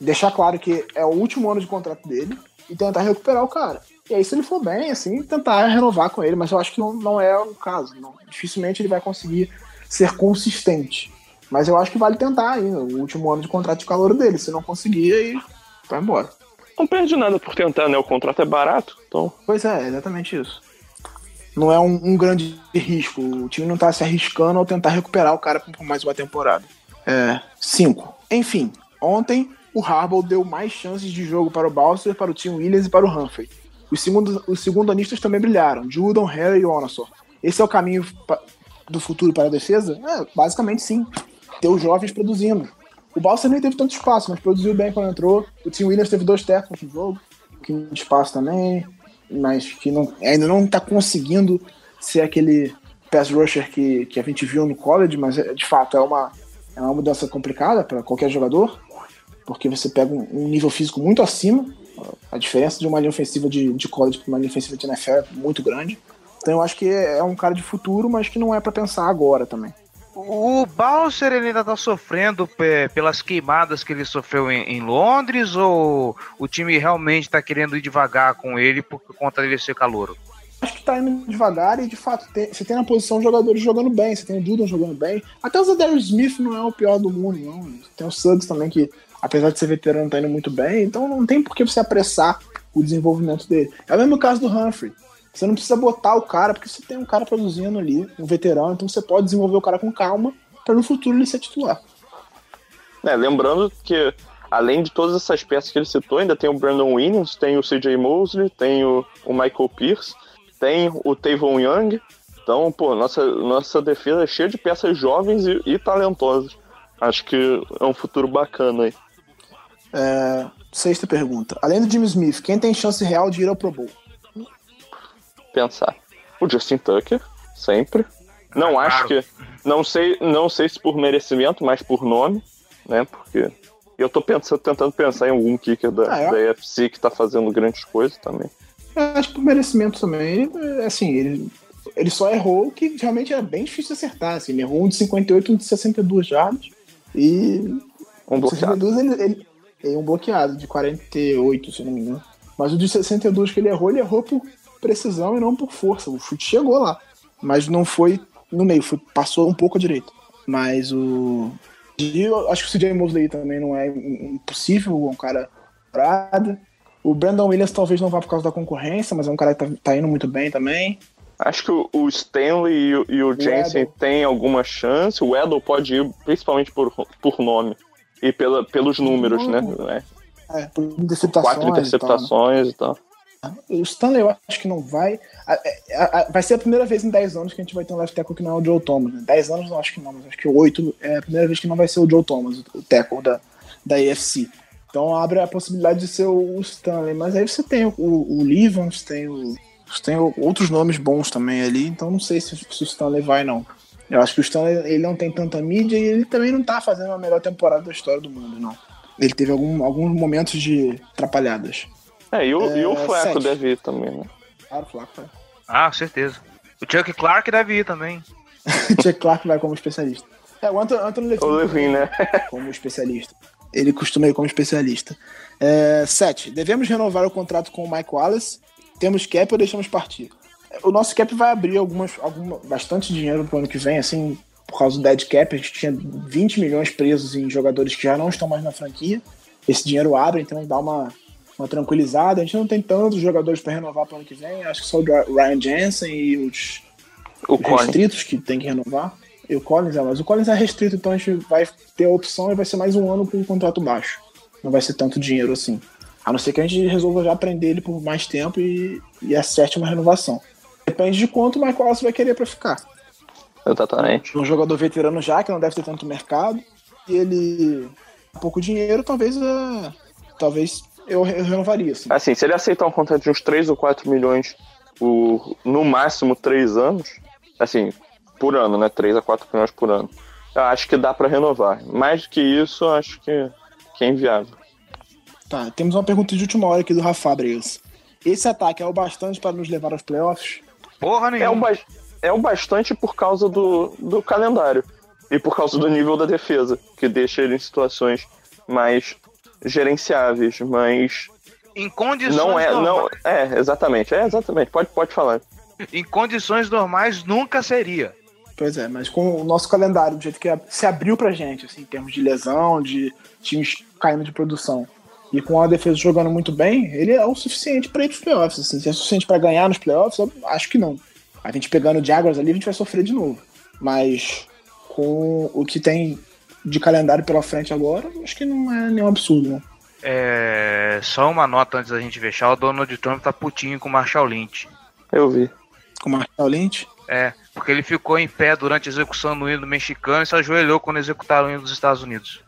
deixar claro que é o último ano de contrato dele e tentar recuperar o cara. E aí, se ele for bem, assim, tentar renovar com ele, mas eu acho que não é o caso. Não. Dificilmente ele vai conseguir ser consistente. Mas eu acho que vale tentar ainda, o último ano de contrato de calouro dele. Se não conseguir, aí vai embora. Não perde nada por tentar, né? O contrato é barato, então... Pois é, exatamente isso. Não é um grande risco. O time não tá se arriscando ao tentar recuperar o cara por mais uma temporada. 5. Enfim, ontem o Harbaugh deu mais chances de jogo para o Balser, para o Tim Williams e para o Humphrey. Os segundanistas também brilharam. Judon, Harry e Onasor. Esse é o caminho do futuro para a defesa? Basicamente sim. Ter os jovens produzindo. O Balser nem teve tanto espaço, mas produziu bem quando entrou. O Tim Williams teve 2 tackles no jogo. Que espaço também... mas que ainda não está conseguindo ser aquele pass rusher que a gente viu no college, mas de fato é uma mudança complicada para qualquer jogador, porque você pega um nível físico muito acima, a diferença de uma linha ofensiva de college para uma linha ofensiva de NFL é muito grande, então eu acho que é um cara de futuro, mas que não é para pensar agora também. O Balser, ele ainda está sofrendo pelas queimadas que ele sofreu em Londres, ou o time realmente está querendo ir devagar com ele por conta dele ser calouro? Acho que está indo devagar e, de fato, você tem na posição jogadores jogando bem, você tem o Judon jogando bem, até o Zadarius Smith não é o pior do mundo, não. Tem o Suggs também, que apesar de ser veterano, está indo muito bem, então não tem por que você apressar o desenvolvimento dele. É o mesmo caso do Humphrey. Você não precisa botar o cara, porque você tem um cara produzindo ali, um veterano, então você pode desenvolver o cara com calma, para no futuro ele ser titular. Lembrando que, além de todas essas peças que ele citou, ainda tem o Brandon Williams, tem o C.J. Mosley, tem o Michael Pierce, tem o Tavon Young. Então, nossa defesa é cheia de peças jovens e talentosas. Acho que é um futuro bacana aí. 6ª pergunta. Além do Jim Smith, quem tem chance real de ir ao Pro Bowl? Pensar. O Justin Tucker, sempre. Não acho que... Não sei se por merecimento, mas por nome, né? Porque eu tô tentando pensar em algum kicker da AFC que tá fazendo grandes coisas também. Acho que por merecimento também. Assim, ele Ele só errou que realmente era bem difícil de acertar, assim. Ele errou um de 58, um de 62 jardas e um bloqueado. 62, ele um bloqueado de 48, se não me engano. Mas o de 62 que ele errou por precisão e não por força. O chute chegou lá, mas não foi no meio, passou um pouco à direita. Mas o... eu acho que o C.J. Mosley também não é impossível, é um cara parado. O Brandon Williams talvez não vá por causa da concorrência, mas é um cara que tá indo muito bem também. Acho que o Stanley e o Jensen têm alguma chance. O Edel pode ir principalmente por nome e pelos números, né? É, por interceptações. 4 interceptações e tal. O Stanley eu acho que não vai. Vai ser a primeira vez em 10 anos que a gente vai ter um left tackle que não é o Joe Thomas. 10 anos não acho que não, mas acho que 8 é a primeira vez que não vai ser o Joe Thomas, o tackle da AFC. Então abre a possibilidade de ser o Stanley. Mas aí você tem o Livans, tem outros nomes bons também ali. Então não sei se o Stanley vai, não. Eu acho que o Stanley ele não tem tanta mídia e ele também não tá fazendo a melhor temporada da história do mundo, não. Ele teve alguns momentos de atrapalhadas. E o Flaco 7. Deve ir também, né? Claro, o Flaco vai. Ah, com certeza. O Chuck Clark deve ir também. O Chuck Clark vai como especialista. O Anthony Levine, né? Como especialista. Ele costuma ir como especialista. 7. Devemos renovar o contrato com o Mike Wallace? Temos cap ou deixamos partir? O nosso cap vai abrir bastante dinheiro pro ano que vem, assim, por causa do dead cap. A gente tinha 20 milhões presos em jogadores que já não estão mais na franquia. Esse dinheiro abre, então dá uma tranquilizada. A gente não tem tantos jogadores para renovar para o ano que vem. Acho que só o Ryan Jensen e os restritos que tem que renovar. E o Collins, mas o Collins é restrito, então a gente vai ter a opção e vai ser mais um ano com um contrato baixo. Não vai ser tanto dinheiro assim. A não ser que a gente resolva já prender ele por mais tempo e acerte uma renovação. Depende de quanto o Mike Wallace vai querer para ficar. Exatamente. Um jogador veterano já, que não deve ter tanto mercado. E ele... pouco dinheiro, talvez eu renovaria, assim. Assim, se ele aceitar um contrato de uns 3 ou 4 milhões por, no máximo 3 anos, assim, por ano, né? 3 a 4 milhões por ano. Eu acho que dá pra renovar. Mais do que isso, eu acho que é inviável. Tá, temos uma pergunta de última hora aqui do Rafa Breus. Esse ataque é o bastante para nos levar aos playoffs? Porra nenhuma. É o bastante por causa do calendário e por causa do nível da defesa, que deixa ele em situações mais... gerenciáveis, mas em condições normais. Exatamente. Pode falar. Em condições normais nunca seria. Pois é, mas com o nosso calendário, do jeito que se abriu pra gente, assim, em termos de lesão, de times caindo de produção, e com a defesa jogando muito bem, ele é o suficiente pra ir pros playoffs, assim. Se é suficiente pra ganhar nos playoffs, eu acho que não. A gente pegando o Jaguars ali, a gente vai sofrer de novo. Mas com o que tem de calendário pela frente agora, acho que não é nenhum absurdo, né? Só uma nota antes da gente fechar, o Donald Trump tá putinho com o Marshall Lynch. Eu vi. Com o Marshall Lynch? É, porque ele ficou em pé durante a execução do hino mexicano e se ajoelhou quando executaram o hino dos Estados Unidos.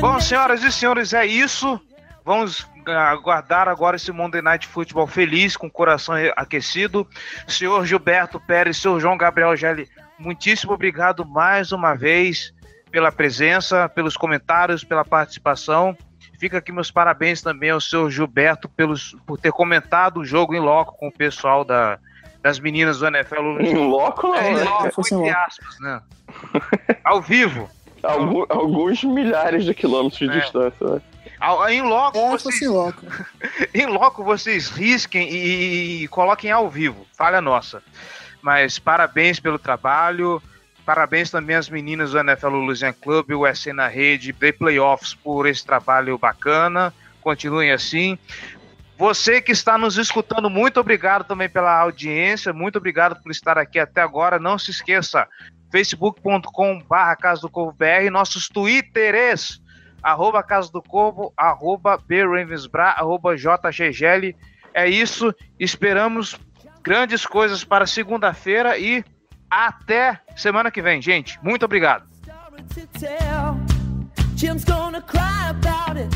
Bom, senhoras e senhores, é isso. Vamos aguardar agora esse Monday Night Football feliz, com o coração aquecido. Senhor Gilberto Pérez, senhor João Gabriel Gelli, muitíssimo obrigado mais uma vez pela presença, pelos comentários, pela participação. Fica aqui meus parabéns também ao senhor Gilberto por ter comentado o jogo em loco com o pessoal das meninas do NFL. Em loco, não, né? Em loco, entre aspas, né? Ao vivo. Alguns milhares de quilômetros de distância, né? Em loco, vocês... em loco vocês risquem e coloquem ao vivo, falha nossa. Mas parabéns pelo trabalho, parabéns também às meninas do NFL Louisiana Club, o SC na Rede, The Playoffs, por esse trabalho bacana, continuem assim. Você que está nos escutando, muito obrigado também pela audiência, muito obrigado por estar aqui até agora. Não se esqueça, facebook.com/Casa do Corvo BR, nossos twitteres, @Casa do Corvo, @BRavensBra, @JGGL. É isso, esperamos grandes coisas para segunda-feira e até semana que vem, gente. Muito obrigado. to tell. Jim's gonna cry about it.